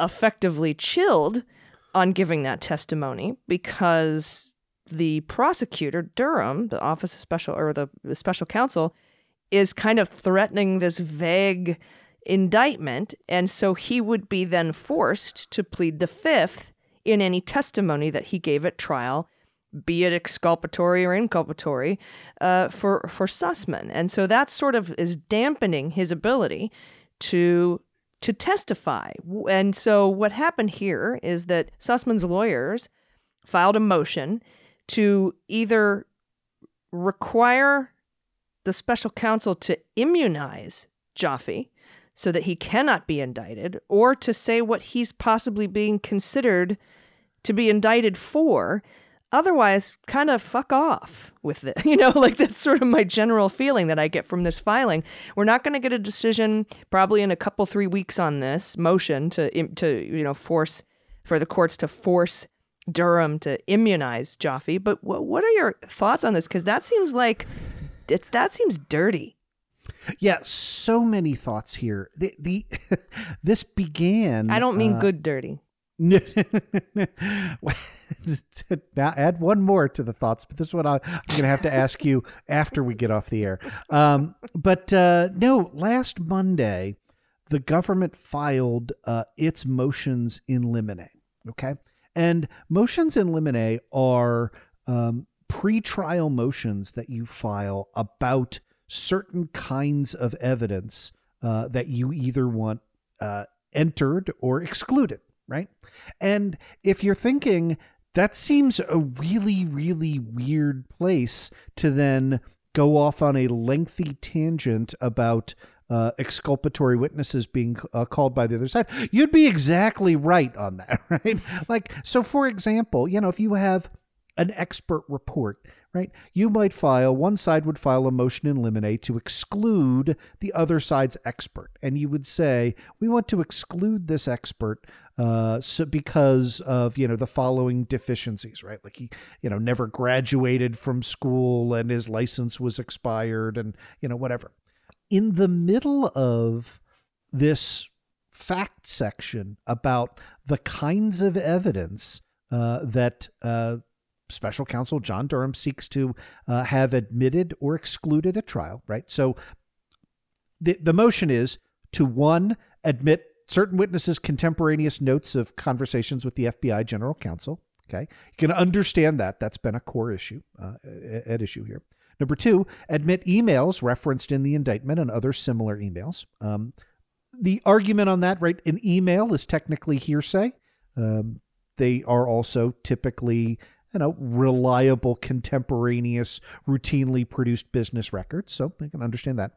effectively chilled on giving that testimony because the prosecutor, Durham, the office of special or the, the special counsel, is kind of threatening this vague indictment, and so he would be then forced to plead the fifth in any testimony that he gave at trial, be it exculpatory or inculpatory, uh, for for Sussmann. And so that sort of is dampening his ability to to testify. And so what happened here is that Sussmann's lawyers filed a motion to either require the special counsel to immunize Joffe so that he cannot be indicted, or to say what he's possibly being considered to be indicted for. Otherwise, kind of fuck off with it. You know, like, that's sort of my general feeling that I get from this filing. We're not going to get a decision probably in a couple, three weeks on this motion to, to you know, force, for the courts to force Durham to immunize Joffe. But w- what are your thoughts on this? Because that seems like, it's that seems dirty. Yeah, so many thoughts here. The, the This began... I don't mean uh, good dirty. Now add one more to the thoughts, but this one I'm going to have to ask you after we get off the air. Um, but uh, no, last Monday, the government filed uh, its motions in limine. Okay. And motions in limine are um, pre-trial motions that you file about certain kinds of evidence uh, that you either want uh, entered or excluded. Right. And if you're thinking that seems a really, really weird place to then go off on a lengthy tangent about uh, exculpatory witnesses being uh, called by the other side, you'd be exactly right on that. Right. Like, so, for example, you know, if you have an expert report, right, you might file, one side would file a motion in limine to exclude the other side's expert. And you would say, we want to exclude this expert uh, so because of, you know, the following deficiencies, right? Like he, you know, never graduated from school and his license was expired and, you know, whatever. In the middle of this fact section about the kinds of evidence uh, that, uh, Special Counsel John Durham seeks to uh, have admitted or excluded at trial, right? So the the motion is to, one, admit certain witnesses' contemporaneous notes of conversations with the F B I General Counsel, okay? You can understand that. That's been a core issue, uh, at issue here. Number two, admit emails referenced in the indictment and other similar emails. Um, the argument on that, right, an email is technically hearsay. Um, they are also typically... you know, reliable, contemporaneous, routinely produced business records. So I can understand that.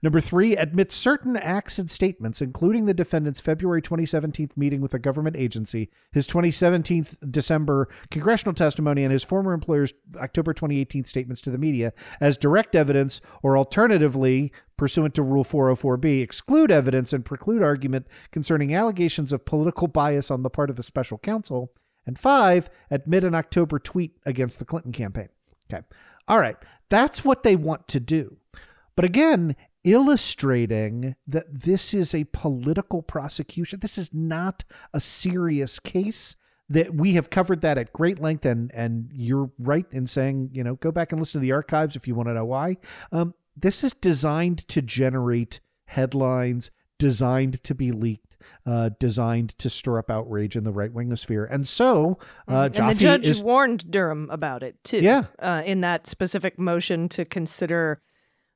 Number three, admit certain acts and statements, including the defendant's February twenty seventeen meeting with a government agency, his twenty seventeen December congressional testimony, and his former employer's October twenty eighteen statements to the media as direct evidence, or alternatively, pursuant to Rule four oh four B, exclude evidence and preclude argument concerning allegations of political bias on the part of the special counsel. And five, admit an October tweet against the Clinton campaign. Okay. All right. That's what they want to do. But again, illustrating that this is a political prosecution. This is not a serious case. That we have covered that at great length. And, and you're right in saying, you know, go back and listen to the archives if you want to know why. Um, this is designed to generate headlines, designed to be leaked. Uh, designed to stir up outrage in the right-wing sphere. And so, uh, Joffe and the judge is... warned Durham about it, too. Yeah. Uh, in that specific motion to consider,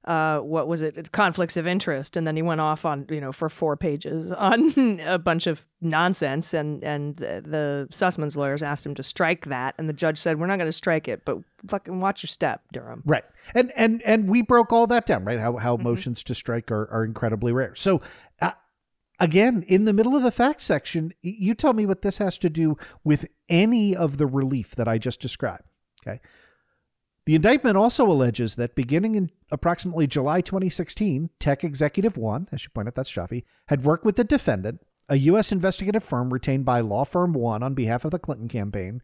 uh, what was it, conflicts of interest. And then he went off on, you know, for four pages on a bunch of nonsense. And, and the, the Sussmann's lawyers asked him to strike that. And the judge said, we're not going to strike it, but fucking watch your step, Durham. Right. And and and we broke all that down, right? How, how mm-hmm. motions to strike are, are incredibly rare. So, uh, again, in the middle of the fact section, you tell me what this has to do with any of the relief that I just described. Okay. The indictment also alleges that beginning in approximately July twenty sixteen, Tech Executive One, as you point out, that's Joffe, had worked with the defendant, a U S investigative firm retained by Law Firm One on behalf of the Clinton campaign,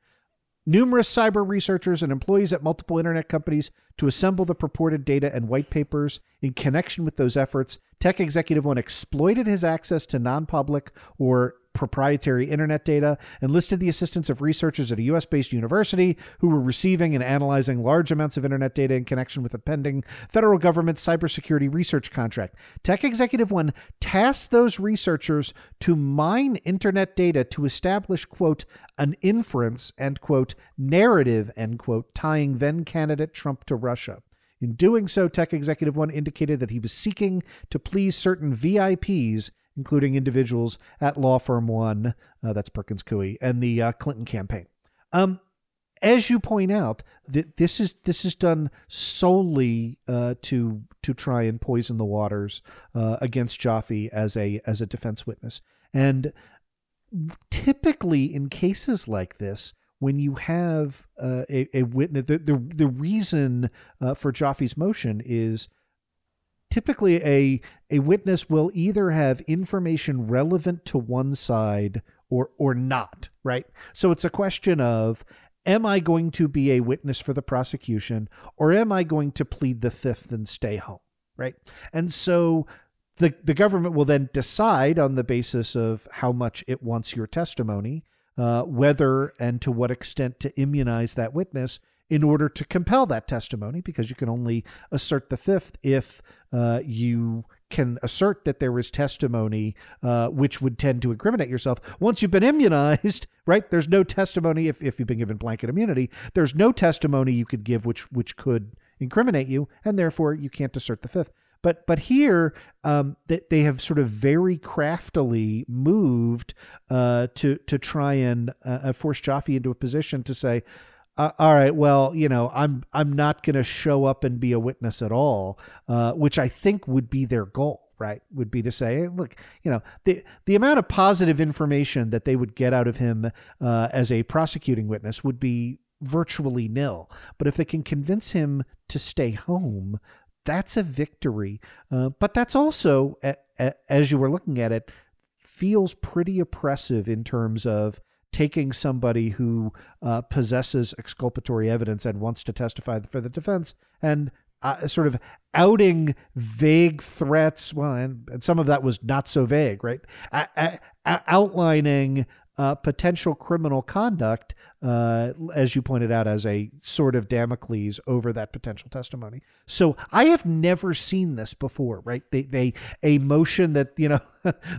numerous cyber researchers and employees at multiple internet companies to assemble the purported data and white papers. In connection with those efforts, Tech Executive One exploited his access to non-public or proprietary internet data, enlisted the assistance of researchers at a U S-based university who were receiving and analyzing large amounts of internet data in connection with a pending federal government cybersecurity research contract. Tech Executive One tasked those researchers to mine internet data to establish, quote, an inference, end quote, narrative, end quote, tying then-candidate Trump to Russia. In doing so, Tech Executive One indicated that he was seeking to please certain V I Ps, including individuals at Law Firm One, uh, that's Perkins Coie, and the uh, Clinton campaign. Um, as you point out, th- this is this is done solely uh, to to try and poison the waters uh, against Joffe as a as a defense witness. And typically, in cases like this, when you have uh, a, a witness, the the, the reason uh, for Joffe's motion is. Typically, a a witness will either have information relevant to one side or or not, right? So it's a question of, am I going to be a witness for the prosecution, or am I going to plead the fifth and stay home, right? And so the, the government will then decide on the basis of how much it wants your testimony, uh, whether and to what extent to immunize that witness in order to compel that testimony, because you can only assert the Fifth if uh, you can assert that there is testimony uh, which would tend to incriminate yourself. Once you've been immunized, right, there's no testimony, if, if you've been given blanket immunity, there's no testimony you could give which which could incriminate you, and therefore you can't assert the Fifth. But but here um, they, they have sort of very craftily moved uh, to, to try and uh, force Joffe into a position to say, Uh, all right, well, you know, I'm I'm not going to show up and be a witness at all, uh, which I think would be their goal, right? Would be to say, hey, look, you know, the the amount of positive information that they would get out of him uh, as a prosecuting witness would be virtually nil. But if they can convince him to stay home, that's a victory. Uh, but that's also, a, a, as you were looking at it, feels pretty oppressive in terms of taking somebody who uh, possesses exculpatory evidence and wants to testify for the defense and uh, sort of outing vague threats. Well, and, and some of that was not so vague, right? I, I, outlining uh, potential criminal conduct, uh, as you pointed out, as a sort of Damocles over that potential testimony. So I have never seen this before, right? They, they, a motion that, you know,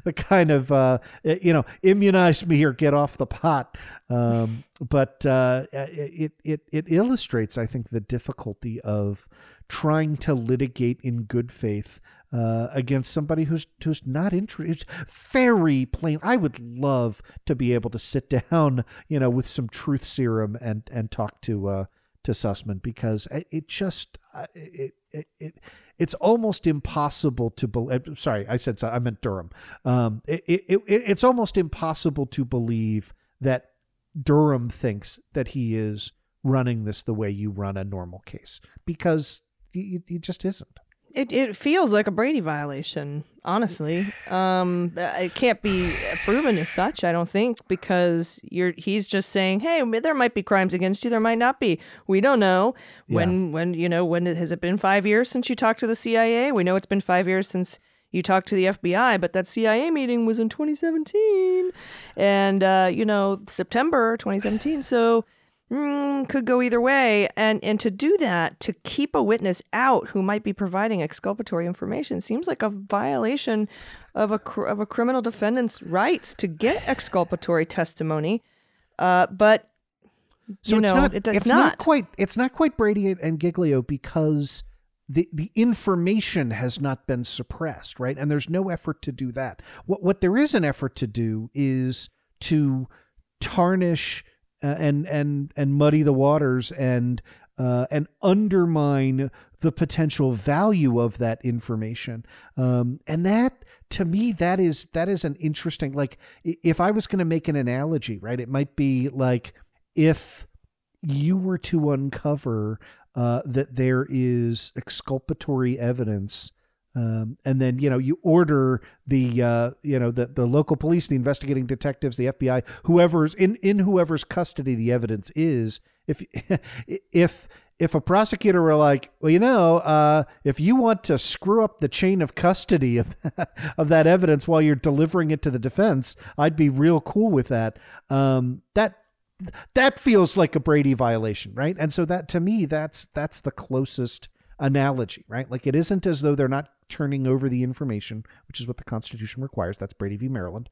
the kind of, uh, you know, immunize me or get off the pot. Um, but uh, it, it, it illustrates, I think, the difficulty of trying to litigate in good faith Uh, against somebody who's who's not interested. Very plain. I would love to be able to sit down, you know, with some truth serum and and talk to uh, to Sussmann, because it just it it, it it's almost impossible to believe. Sorry, I said I meant Durham. Um, it, it it it's almost impossible to believe that Durham thinks that he is running this the way you run a normal case, because he, he just isn't. It it feels like a Brady violation, honestly. Um, it can't be proven as such, I don't think, because you're he's just saying, hey, there might be crimes against you, there might not be. We don't know. When, yeah. when you know, when has it been five years since you talked to the C I A? We know it's been five years since you talked to the F B I, but that C I A meeting was in twenty seventeen. And, uh, you know, September twenty seventeen, so... Mm, could go either way. And and to do that, to keep a witness out who might be providing exculpatory information, seems like a violation of a cr- of a criminal defendant's rights to get exculpatory testimony. Uh, but so you it's know, not, it does it's not. not quite it's not quite Brady and Giglio, because the the information has not been suppressed, right? And there's no effort to do that. What what there is an effort to do is to tarnish Uh, and and and muddy the waters and uh, and undermine the potential value of that information. Um, and that, to me, that is that is an interesting. Like, if I was going to make an analogy, right, it might be like if you were to uncover uh, that there is exculpatory evidence. Um, and then, you know, you order the, uh, you know, the, the local police, the investigating detectives, the F B I, whoever's in, in whoever's custody the evidence is. If if if a prosecutor were like, well, you know, uh, if you want to screw up the chain of custody of of that evidence while you're delivering it to the defense, I'd be real cool with that. Um, that that feels like a Brady violation. Right. And so that, to me, that's that's the closest analogy, right? Like, it isn't as though they're not turning over the information, which is what the Constitution requires. That's Brady v. Maryland.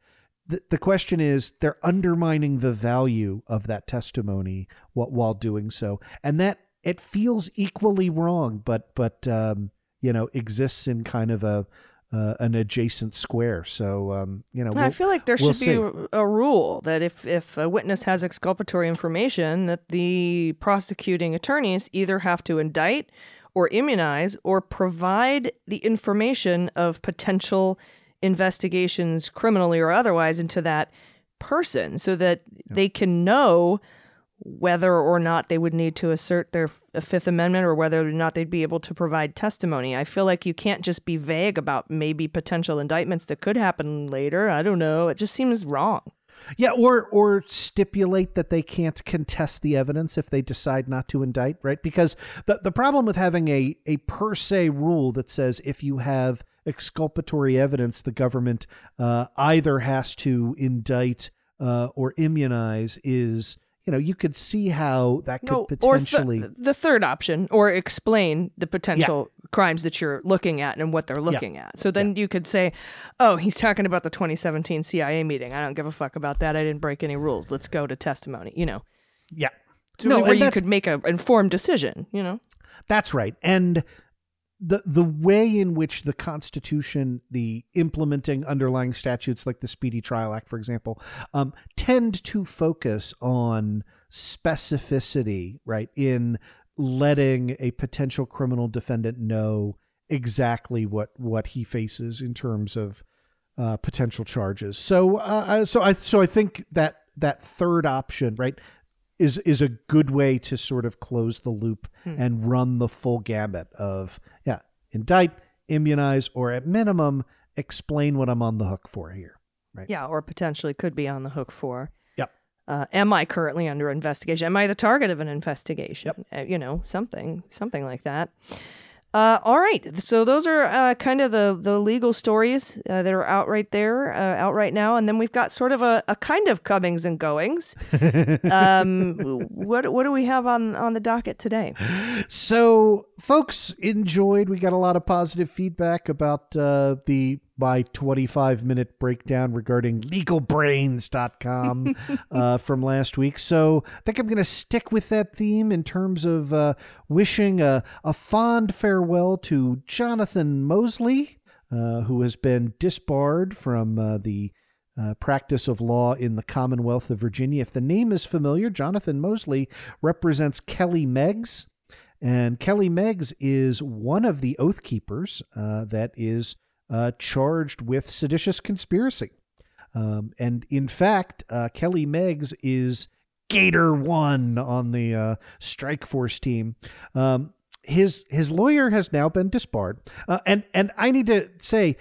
The, the question is, they're undermining the value of that testimony while doing so. And that, it feels equally wrong, but, but um, you know, exists in kind of a uh, an adjacent square. So, um, you know, we'll, I feel like there we'll should see. be a rule that if, if a witness has exculpatory information, that the prosecuting attorneys either have to indict or immunize, or provide the information of potential investigations, criminally or otherwise, into that person, so that yep. they can know whether or not they would need to assert their Fifth Amendment, or whether or not they'd be able to provide testimony. I feel like you can't just be vague about maybe potential indictments that could happen later. I don't know. It just seems wrong. Yeah, or or stipulate that they can't contest the evidence if they decide not to indict, right? Because the, the problem with having a, a per se rule that says if you have exculpatory evidence, the government uh, either has to indict uh, or immunize is, you know, you could see how that could no, potentially... Or th- the third option, or explain the potential yeah. crimes that you're looking at and what they're looking yeah. at. So then yeah. you could say, oh, he's talking about the twenty seventeen C I A meeting. I don't give a fuck about that. I didn't break any rules. Let's go to testimony, you know. Yeah. To no, where you could make an informed decision, you know. That's right. And the the way in which the Constitution, the implementing underlying statutes like the Speedy Trial Act, for example, um, tend to focus on specificity, right, in letting a potential criminal defendant know exactly what, what he faces in terms of uh, potential charges. So, uh, so I so I think that that third option, right, is is a good way to sort of close the loop hmm. and run the full gamut of, yeah, indict, immunize, or at minimum, explain what I'm on the hook for here. Right? Yeah, or potentially could be on the hook for. Yep. Uh, am I currently under investigation? Am I the target of an investigation? Yep. Uh, you know, something, something like that. Uh, all right. So those are uh, kind of the, the legal stories uh, that are out right there, uh, out right now. And then we've got sort of a, a kind of comings and goings. um, what what do we have on, on the docket today? So folks enjoyed. We got a lot of positive feedback about uh, the my twenty-five minute breakdown regarding legal brains dot com uh, from last week. So I think I'm going to stick with that theme in terms of uh, wishing a, a fond farewell to Jonathan Moseley, uh, who has been disbarred from uh, the Uh, practice of law in the Commonwealth of Virginia. If the name is familiar, Jonathan Moseley represents Kelly Meggs, and Kelly Meggs is one of the Oath Keepers uh, that is uh, charged with seditious conspiracy. Um, and in fact, uh, Kelly Meggs is Gator One on the uh, Strike Force team. Um, his his lawyer has now been disbarred. Uh, and, and I need to say,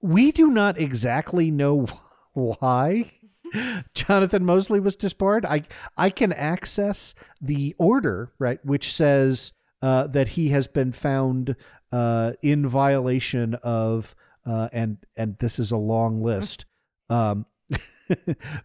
we do not exactly know why Jonathan Moseley was disbarred. I I can access the order, right, which says uh, that he has been found uh, in violation of, uh, and and this is a long list, um,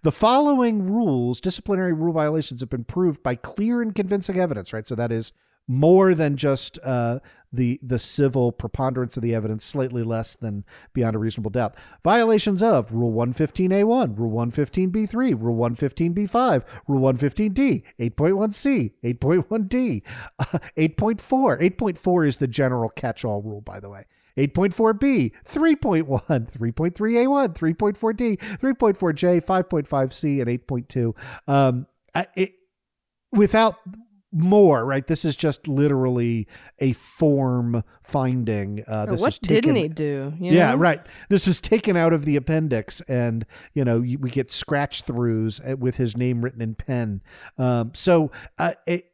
the following rules, disciplinary rule violations have been proved by clear and convincing evidence, right? So that is more than just uh, the the civil preponderance of the evidence, slightly less than beyond a reasonable doubt. Violations of Rule one fifteen A one, Rule one fifteen B three, Rule one fifteen B five, Rule one fifteen D, eight point one C, eight point one D, uh, eight point four. eight point four is the general catch-all rule, by the way. eight point four B, three point one, three point three A one, three point four D, three point four J, five point five C, and eight point two. Um, it, without... More, right? This is just literally a form finding. Uh, this what taken, didn't he do? You yeah, know? Right. This was taken out of the appendix, and you know we get scratch throughs with his name written in pen. Um, so uh, it,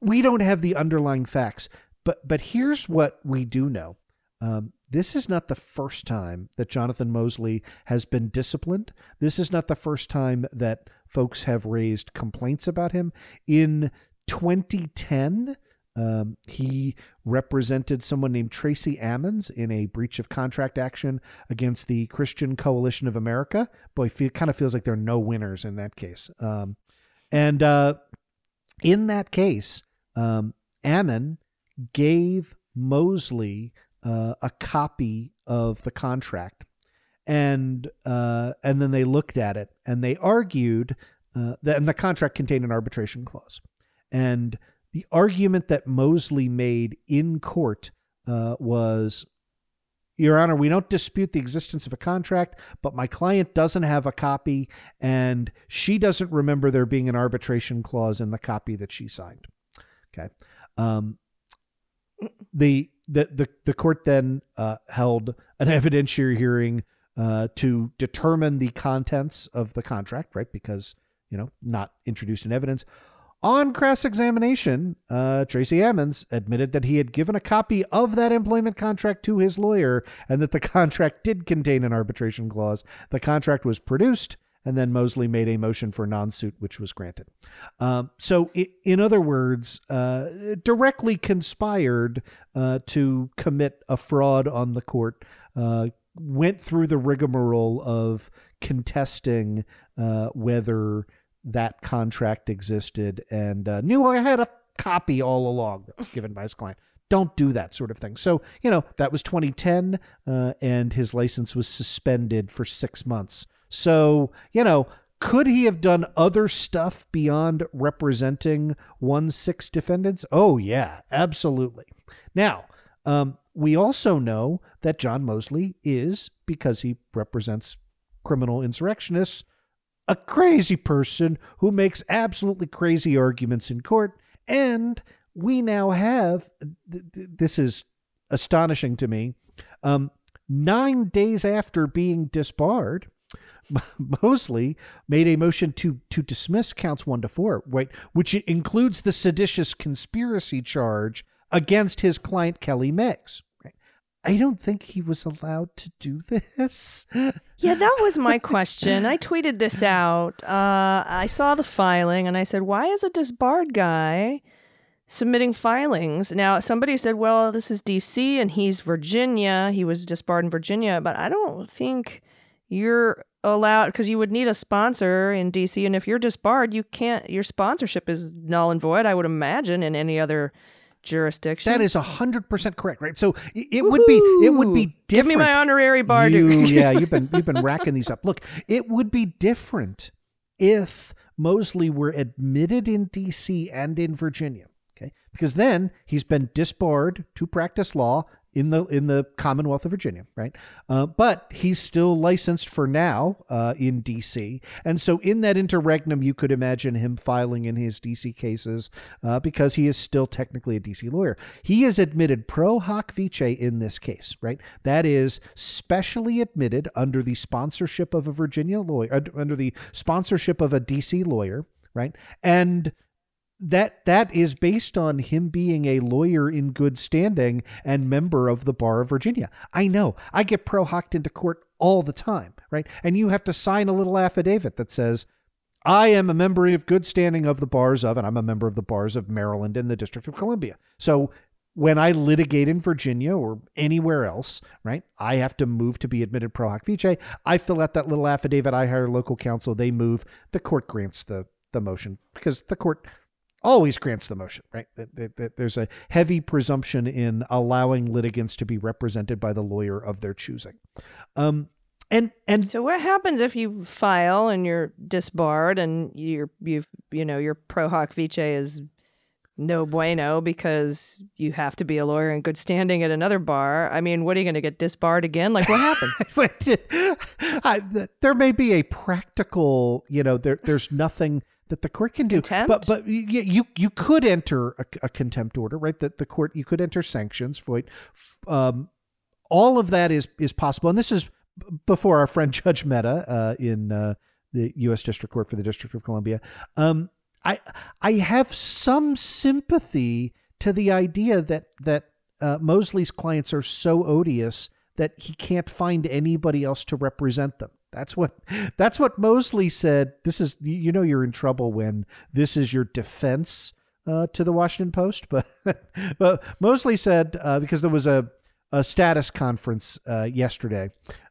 we don't have the underlying facts, but but here's what we do know. Um, this is not the first time that Jonathan Moseley has been disciplined. This is not the first time that folks have raised complaints about him in twenty ten, um, he represented someone named Tracy Ammons in a breach of contract action against the Christian Coalition of America. Boy, it kind of feels like there are no winners in that case. Um, and uh, in that case, um, Ammon gave Moseley uh, a copy of the contract, and uh, and then they looked at it and they argued uh, that and the contract contained an arbitration clause. And the argument that Moseley made in court uh, was, Your Honor, we don't dispute the existence of a contract, but my client doesn't have a copy, and she doesn't remember there being an arbitration clause in the copy that she signed. Okay. Um, the, the, the, the court then uh, held an evidentiary hearing uh, to determine the contents of the contract, right? Because, you know, not introduced in evidence. On cross-examination, uh, Tracy Ammons admitted that he had given a copy of that employment contract to his lawyer and that the contract did contain an arbitration clause. The contract was produced, and then Moseley made a motion for non-suit, which was granted. Um, so, it, in other words, uh, directly conspired uh, to commit a fraud on the court, uh, went through the rigmarole of contesting uh, whether that contract existed, and uh, knew I had a copy all along that was given by his client. Don't do that sort of thing. So, you know, that was twenty ten, uh, and his license was suspended for six months. So, you know, could he have done other stuff beyond representing one six defendants? Oh, yeah, absolutely. Now, um, we also know that John Moseley is, because he represents criminal insurrectionists, a crazy person who makes absolutely crazy arguments in court. And we now have, th- th- this is astonishing to me, um, nine days after being disbarred, Moseley made a motion to to dismiss counts one to four, right, which includes the seditious conspiracy charge against his client, Kelly Meggs. Right? I don't think he was allowed to do this. Yeah, that was my question. I tweeted this out. Uh, I saw the filing and I said, why is a disbarred guy submitting filings? Now, somebody said, well, this is D C and he's Virginia. He was disbarred in Virginia, but I don't think you're allowed, because you would need a sponsor in D C, and if you're disbarred, you can't, your sponsorship is null and void, I would imagine, in any other jurisdiction. That is one hundred percent correct, right? So it, it would be it would be different. Give me my honorary bar duke. Yeah, you've been you've been racking these up. Look, it would be different if Moseley were admitted in D C and in Virginia, okay? Because then he's been disbarred to practice law in the in the Commonwealth of Virginia, right? Uh, but he's still licensed for now uh, in D C. And so in that interregnum, you could imagine him filing in his D C cases uh, because he is still technically a D C lawyer. He is admitted pro hoc vice in this case, right? That is specially admitted under the sponsorship of a Virginia lawyer, under the sponsorship of a D C lawyer, right? And That that is based on him being a lawyer in good standing and member of the Bar of Virginia. I know. I get pro hoc into court all the time, right? And you have to sign a little affidavit that says, I am a member of good standing of the bars of, and I'm a member of the bars of Maryland and the District of Columbia. So when I litigate in Virginia or anywhere else, right, I have to move to be admitted pro hoc vice. I fill out that little affidavit. I hire local counsel. They move. The court grants the, the motion, because the court always grants the motion, right? There's a heavy presumption in allowing litigants to be represented by the lawyer of their choosing. Um, and and so, what happens if you file and you're disbarred and you're you you know your pro hoc vice is no bueno because you have to be a lawyer in good standing at another bar? I mean, what, are you going to get disbarred again? Like, what happens? I, there may be a practical, you know, there there's nothing that the court can do. Contempt? But but you you, you could enter a, a contempt order, right? That the court, you could enter sanctions, right? Um, all of that is is possible. And this is before our friend Judge Mehta uh, in uh, the U S District Court for the District of Columbia. Um, I I have some sympathy to the idea that that uh, Moseley's clients are so odious that he can't find anybody else to represent them. That's what that's what Moseley said. This is, you know, you're in trouble when this is your defense uh, to the Washington Post. But, but Moseley said, uh, because there was a, a status conference uh, yesterday,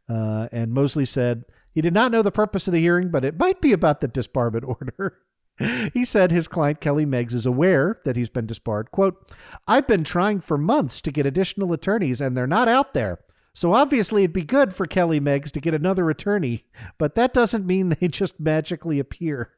uh, and Moseley said he did not know the purpose of the hearing, but it might be about the disbarment order. He said his client, Kelly Meggs, is aware that he's been disbarred. Quote, I've been trying for months to get additional attorneys, and they're not out there. So obviously it'd be good for Kelly Meggs to get another attorney, but that doesn't mean they just magically appear,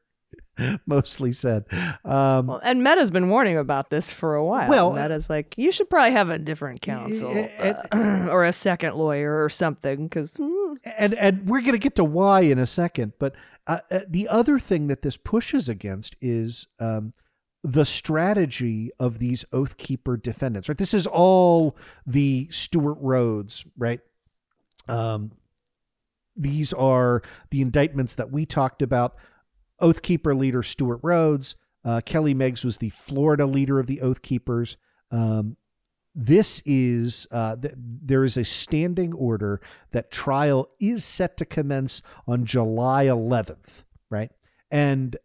Moseley said. Um, well, and Mehta's been warning about this for a while. Well, Mehta's like, you should probably have a different counsel and, uh, or a second lawyer or something. Cause, mm. and, and we're going to get to why in a second. But uh, uh, the other thing that this pushes against is um, the strategy of these Oath Keeper defendants, right? This is all the Stuart Rhodes, right? Um, these are the indictments that we talked about. Oath Keeper leader Stuart Rhodes, uh, Kelly Meggs was the Florida leader of the Oath Keepers. Um, this is, uh, th- there is a standing order that trial is set to commence on July eleventh, right? And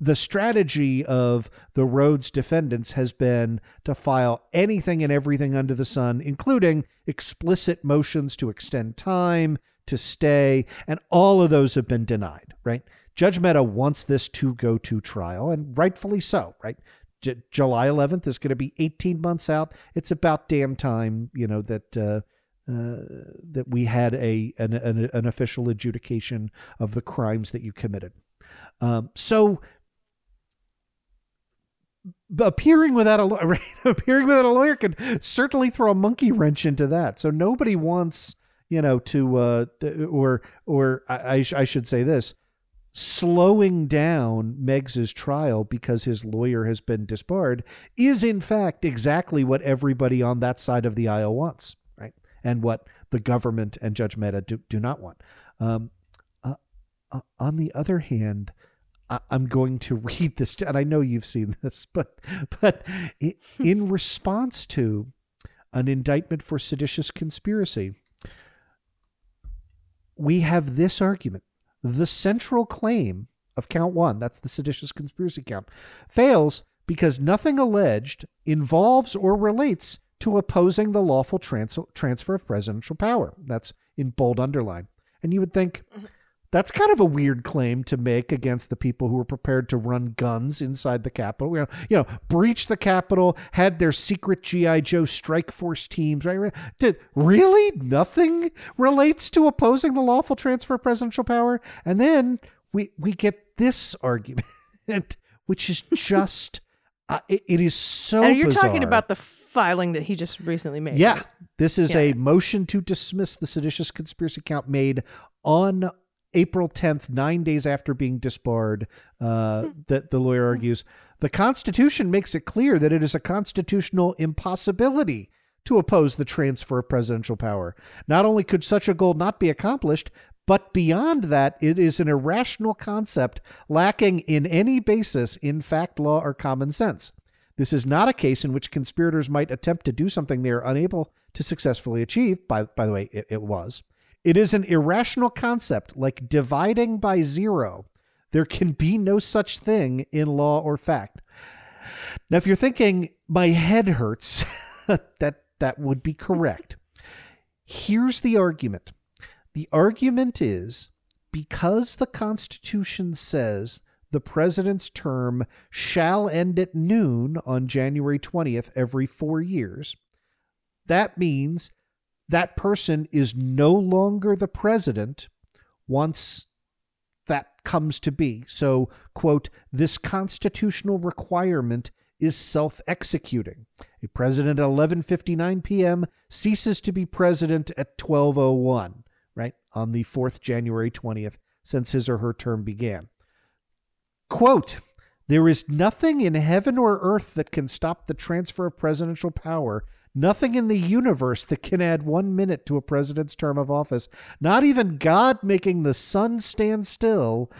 the strategy of the Rhodes defendants has been to file anything and everything under the sun, including explicit motions to extend time, to stay, and all of those have been denied, right? Judge Mehta wants this to go to trial, and rightfully so, right? J- July eleventh is going to be eighteen months out. It's about damn time, you know, that uh, uh, that we had a an, an, an official adjudication of the crimes that you committed. Um, so appearing without a right? appearing without a lawyer can certainly throw a monkey wrench into that. So nobody wants, you know, to uh, or or I, I should say this. Slowing down Meggs's trial because his lawyer has been disbarred is, in fact, exactly what everybody on that side of the aisle wants, right? And what the government and Judge Mehta do, do not want. Um, uh, uh, on the other hand, I, I'm going to read this, and I know you've seen this, but but in response to an indictment for seditious conspiracy, we have this argument. The central claim of count one, that's the seditious conspiracy count, fails because nothing alleged involves or relates to opposing the lawful trans- transfer of presidential power. That's in bold underline. And you would think that's kind of a weird claim to make against the people who were prepared to run guns inside the Capitol, you know, you know breach the Capitol, had their secret G I Joe strike force teams, right? Did really nothing relates to opposing the lawful transfer of presidential power? And then we, we get this argument, which is just, uh, it, it is so and you're bizarre. Talking about the filing that he just recently made. Yeah. Right? This is yeah. a motion to dismiss the seditious conspiracy count made on April tenth, nine days after being disbarred, uh, that the lawyer argues, the Constitution makes it clear that it is a constitutional impossibility to oppose the transfer of presidential power. Not only could such a goal not be accomplished, but beyond that, it is an irrational concept lacking in any basis in fact, law, or common sense. This is not a case in which conspirators might attempt to do something they are unable to successfully achieve. By, by the way, it, it was. It is an irrational concept, like dividing by zero. There can be no such thing in law or fact. Now, if you're thinking, my head hurts, that that would be correct. Here's the argument. The argument is because the Constitution says the president's term shall end at noon on January twentieth every four years, that means that person is no longer the president once that comes to be. So, quote, this constitutional requirement is self-executing. A president at eleven fifty-nine p.m. ceases to be president at twelve oh one, right, on the fourth January twentieth, since his or her term began. Quote, there is nothing in heaven or earth that can stop the transfer of presidential power. Nothing in the universe that can add one minute to a president's term of office. Not even God making the sun stand still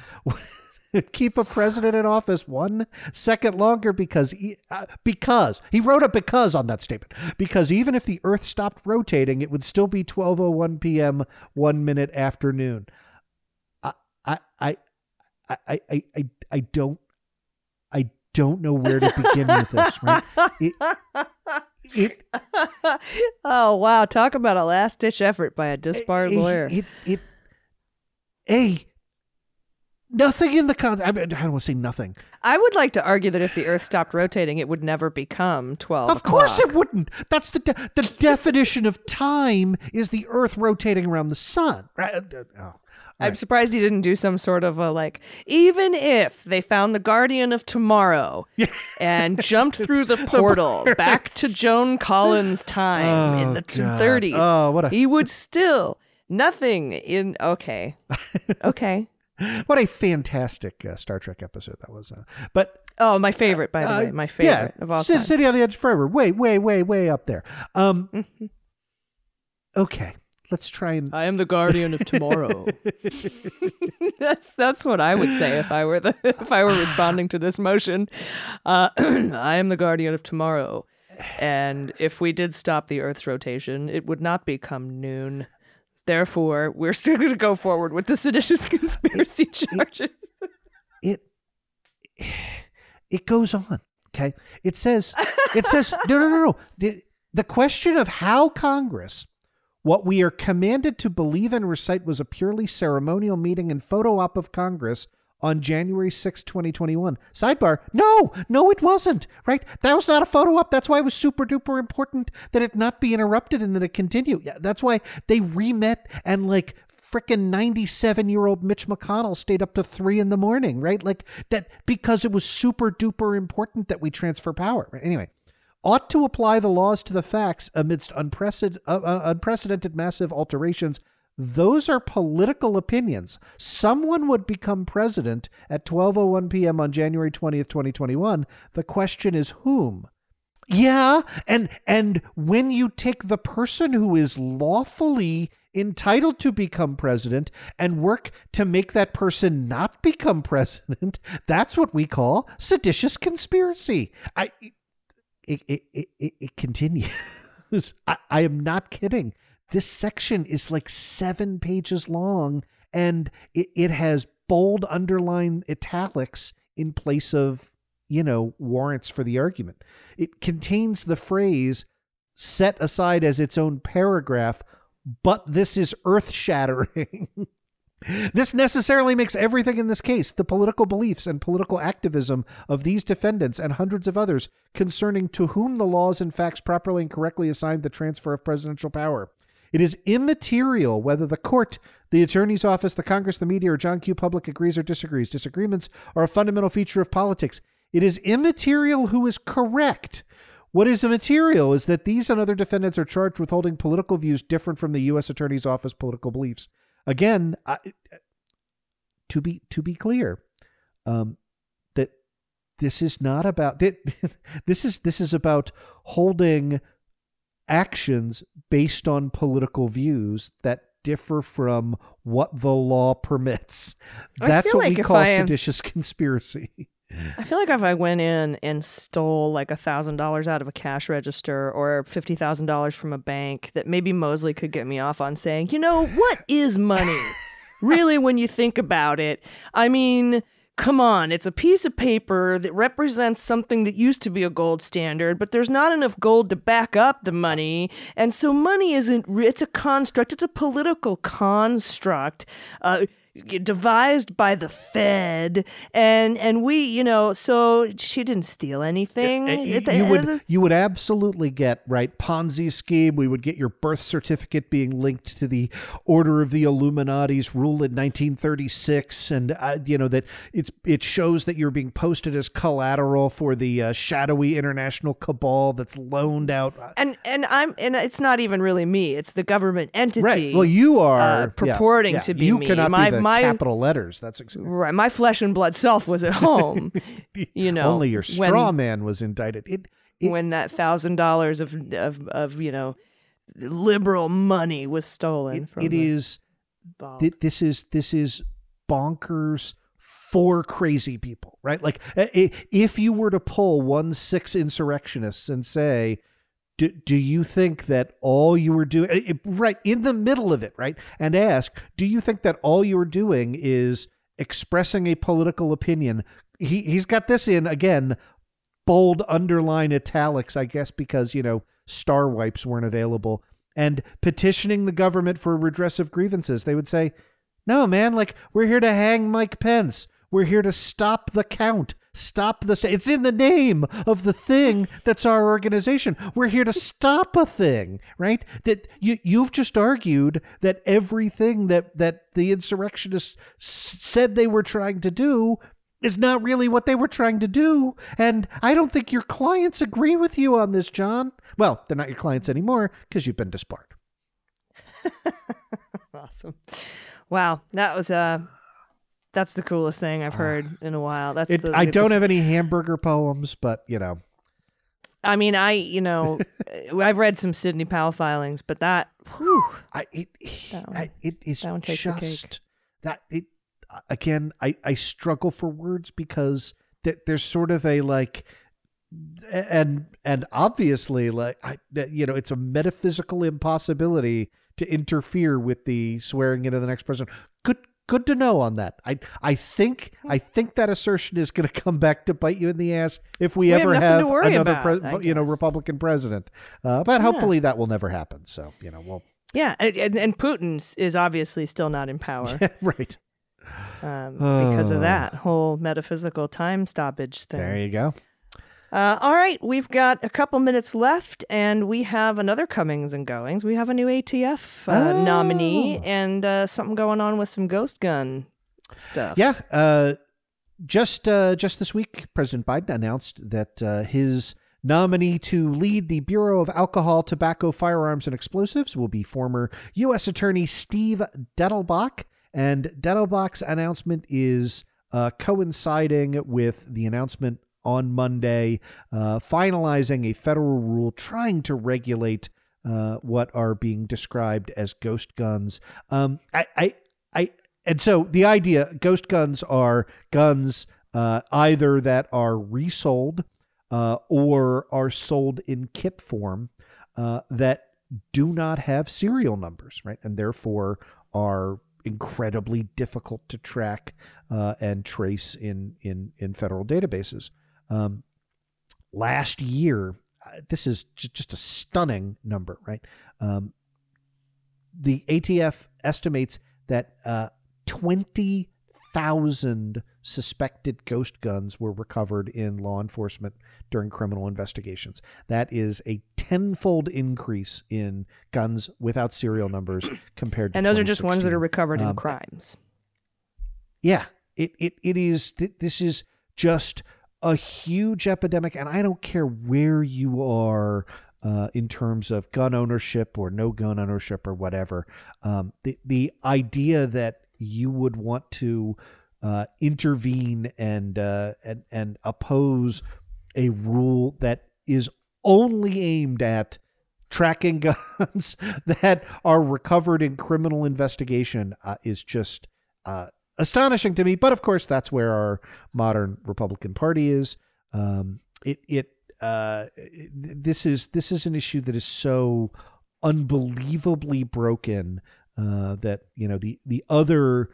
would keep a president in office one second longer because he, uh, because he wrote a because on that statement. Because even if the earth stopped rotating, it would still be twelve oh one p.m. one minute after noon. I I I I I I, I don't I don't know where to begin with this. Right? It, It, oh wow! Talk about a last-ditch effort by a disbarred it, lawyer. It, it, it, a nothing in the con. I, mean, I don't want to say nothing. I would like to argue that if the Earth stopped rotating, it would never become twelve. Of o'clock. Course, it wouldn't. That's the de- the definition of time is the Earth rotating around the sun. Right? Oh. Right. I'm surprised he didn't do some sort of a, like, even if they found the Guardian of Tomorrow and jumped through the portal the back to Joan Collins' time oh, in the God. thirties, oh, what a... he would still, nothing in, okay, okay. What a fantastic uh, Star Trek episode that was. Uh, but Oh, my favorite, by the uh, way, my favorite yeah, of all time. City on the Edge Forever, way, way, way, way up there. Um, mm-hmm. Okay. Let's try and... I am the guardian of tomorrow. that's that's what I would say if I were the, if I were responding to this motion. Uh, I am the guardian of tomorrow. And if we did stop the Earth's rotation, it would not become noon. Therefore, we're still going to go forward with the seditious conspiracy it, charges. It, it it goes on. Okay. It says, it says, no, no, no, no. The, the question of how Congress, what we are commanded to believe and recite, was a purely ceremonial meeting and photo op of Congress on January sixth, twenty twenty-one. Sidebar. No, no, it wasn't. Right. That was not a photo op. That's why it was super duper important that it not be interrupted and that it continue. Yeah, that's why they remet and like frickin' ninety-seven-year-old Mitch McConnell stayed up to three in the morning, right? Like that, because it was super duper important that we transfer power. Right? Anyway, ought to apply the laws to the facts amidst unprecedented, uh, unprecedented massive alterations. Those are political opinions. Someone would become president at twelve oh one p.m. on January twentieth, twenty twenty-one. The question is whom? Yeah, and and when you take the person who is lawfully entitled to become president and work to make that person not become president, that's what we call seditious conspiracy. I it it it, it, it continues. I, I am not kidding. This section is like seven pages long, and it, it has bold underlined italics in place of, you know, warrants for the argument. It contains the phrase set aside as its own paragraph, but this is earth shattering. This necessarily makes everything in this case, the political beliefs and political activism of these defendants and hundreds of others concerning to whom the laws and facts properly and correctly assigned the transfer of presidential power. It is immaterial whether the court, the attorney's office, the Congress, the media, or John Q. Public agrees or disagrees. Disagreements are a fundamental feature of politics. It is immaterial who is correct. What is immaterial is that these and other defendants are charged with holding political views different from the U S. Attorney's Office political beliefs. Again, I, to be to be clear, um, that this is not about that. This is this is about holding actions based on political views that differ from what the law permits. That's what like we call seditious conspiracy. I feel like if I went in and stole like one thousand dollars out of a cash register or fifty thousand dollars from a bank, that maybe Moseley could get me off on saying, you know, what is money? Really, when you think about it, I mean, come on, it's a piece of paper that represents something that used to be a gold standard, but there's not enough gold to back up the money. And so money isn't, it's a construct, it's a political construct. Uh, devised by the Fed, and and we, you know, so she didn't steal anything. You, you would you would absolutely get, right, Ponzi scheme. We would get your birth certificate being linked to the Order of the Illuminati's rule in nineteen thirty-six, and uh, you know that it's it shows that you're being posted as collateral for the uh, shadowy international cabal that's loaned out. And and I'm and it's not even really me. It's the government entity. Right. Well, you are uh, purporting yeah, yeah, to be you me. Cannot My, be the My, capital letters. That's exactly right. My flesh and blood self was at home. You know, only your straw when, man was indicted. It, it, when that thousand dollars of of of you know liberal money was stolen it, from it is. Th- this is this is bonkers for crazy people, right? Like if you were to pull one six insurrectionists and say, Do, do you think that all you were doing, right, in the middle of it, right, and ask, do you think that all you were doing is expressing a political opinion? He, he's got this in, again, bold underline italics, I guess, because, you know, star wipes weren't available, and petitioning the government for redress of grievances. They would say, no, man, like, we're here to hang Mike Pence. We're here to stop the count. Stop the st- it's in the name of the thing that's our organization. We're here to stop a thing, right? That you you've just argued that everything that that the insurrectionists said they were trying to do is not really what they were trying to do, and I don't think your clients agree with you on this, John. Well, they're not your clients anymore because you've been disbarred. Awesome. Wow, that was a uh... That's the coolest thing I've heard in a while. That's it, the, I don't the, have any hamburger poems, but, you know. I mean, I, you know, I've read some Sidney Powell filings, but that, whew, I, it, that one, I, it is that one takes just, the cake. That, it, again, I, I struggle for words because th- there's sort of a, like, and and obviously, like, I, you know, it's a metaphysical impossibility to interfere with the swearing into the next president. Good good to know on that. I I think I think that assertion is going to come back to bite you in the ass if we, we ever have, have another about, pre- you know Republican president. Uh, but yeah. hopefully that will never happen. So you know we'll. Yeah, and, and Putin's is obviously still not in power, yeah, right? Um, uh, because of that whole metaphysical time stoppage thing. There you go. Uh, all right, we've got a couple minutes left, and we have another comings and goings. We have a new A T F uh, oh. nominee, and uh, something going on with some ghost gun stuff. Yeah, uh, just uh, just this week, President Biden announced that uh, his nominee to lead the Bureau of Alcohol, Tobacco, Firearms, and Explosives will be former U S Attorney Steve Dettelbach, and Dettelbach's announcement is uh, coinciding with the announcement on Monday, uh, finalizing a federal rule trying to regulate uh, what are being described as ghost guns. Um, I, I, I, and so the idea, ghost guns are guns uh, either that are resold uh, or are sold in kit form uh, that do not have serial numbers, right? And therefore are incredibly difficult to track uh, and trace in, in, in federal databases. Um, last year, this is j- just a stunning number, right? Um, the A T F estimates that uh, twenty thousand suspected ghost guns were recovered in law enforcement during criminal investigations. That is a tenfold increase in guns without serial numbers compared to. And those are just ones that are recovered in um, crimes. Yeah, it it it is. Th- this is just a huge epidemic, and I don't care where you are uh, in terms of gun ownership or no gun ownership or whatever. Um, the the idea that you would want to uh, intervene and uh, and and oppose a rule that is only aimed at tracking guns that are recovered in criminal investigation uh, is just. Uh, Astonishing to me, but of course that's where our modern Republican Party is. Um, it it uh, this is this is an issue that is so unbelievably broken uh, that you know the the other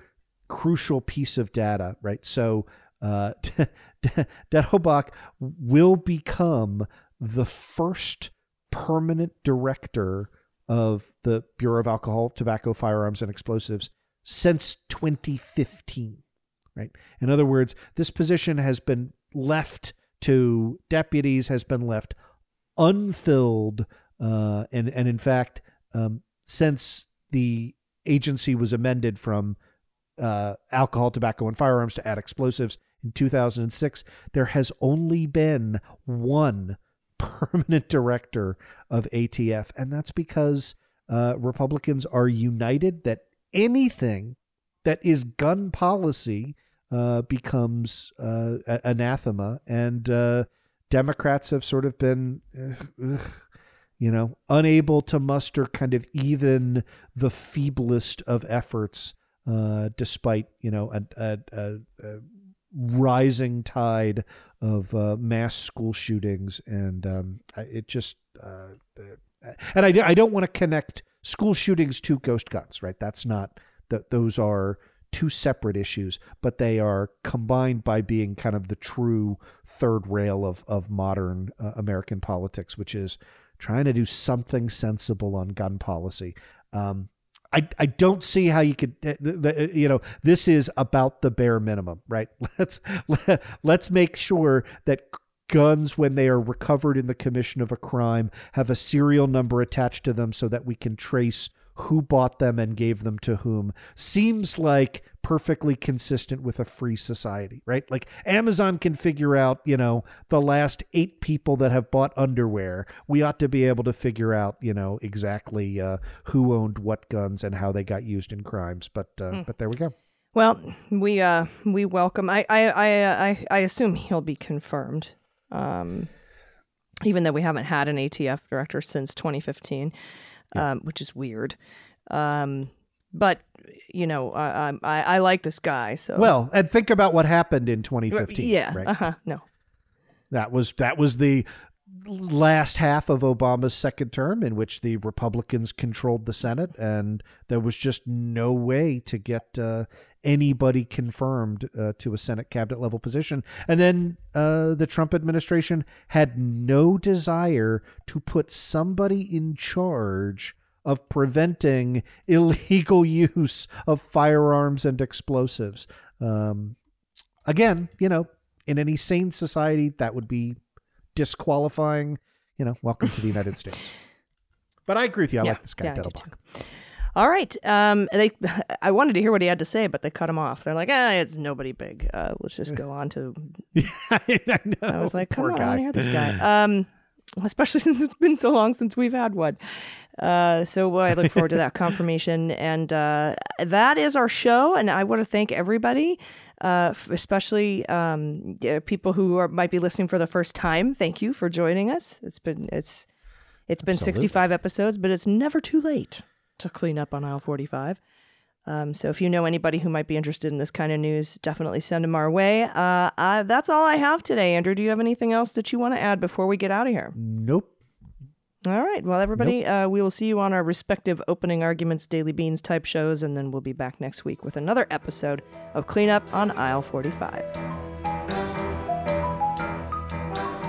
crucial piece of data, right? So uh, Dettelbach will become the first permanent director of the Bureau of Alcohol, Tobacco, Firearms, and Explosives since twenty fifteen, right? In other words, this position has been left to deputies, has been left unfilled. Uh, and, and in fact, um, since the agency was amended from uh, alcohol, tobacco, and firearms to add explosives in two thousand six, there has only been one permanent director of A T F. And that's because uh, Republicans are united that anything that is gun policy uh, becomes uh, anathema, and uh, Democrats have sort of been, uh, you know, unable to muster kind of even the feeblest of efforts, uh, despite you know a, a, a, a rising tide of uh, mass school shootings, and um, it just, uh, and I I don't want to connect school shootings to ghost guns, right? That's not that; those are two separate issues, but they are combined by being kind of the true third rail of of modern uh, American politics, which is trying to do something sensible on gun policy. Um, I I don't see how you could, you know, this is about the bare minimum, right? Let's let, let's make sure that guns, when they are recovered in the commission of a crime, have a serial number attached to them so that we can trace who bought them and gave them to whom. Seems like perfectly consistent with a free society, right? Like Amazon can figure out, you know, the last eight people that have bought underwear. We ought to be able to figure out, you know, exactly uh, who owned what guns and how they got used in crimes. But uh, mm. but there we go. Well, we uh, we welcome. I I I I, I assume he'll be confirmed. Um, even though we haven't had an A T F director since twenty fifteen, yeah. um, which is weird. Um, but you know, I, I, I like this guy. So well, and think about what happened in twenty fifteen. Yeah. Right? Uh huh. No. That was that was the last half of Obama's second term, in which the Republicans controlled the Senate, and there was just no way to get uh, anybody confirmed uh, to a Senate cabinet level position. And then uh, the Trump administration had no desire to put somebody in charge of preventing illegal use of firearms and explosives. Um, again, you know, in any sane society, that would be disqualifying. You know, welcome to the United States. But I agree with you. I yeah, like this guy, yeah, Dettelbach. All right. Um, they, I wanted to hear what he had to say, but they cut him off. They're like, ah, it's nobody big. Uh, let's just go on to... yeah, I know. I was like, come Poor on, guy. I want to hear this guy. Um, especially since it's been so long since we've had one. Uh, so well, I look forward to that confirmation. And uh, that is our show. And I want to thank everybody. Uh, especially um, uh, people who are, might be listening for the first time. Thank you for joining us. It's been it's it's been Absolutely. sixty-five episodes, but it's never too late to clean up on aisle forty-five. Um, so if you know anybody who might be interested in this kind of news, definitely send them our way. Uh, I, that's all I have today. Andrew, do you have anything else that you want to add before we get out of here? Nope. All right. Well, everybody, nope. uh, we will see you on our respective Opening Arguments, Daily Beans type shows, and then we'll be back next week with another episode of Cleanup on Aisle forty-five.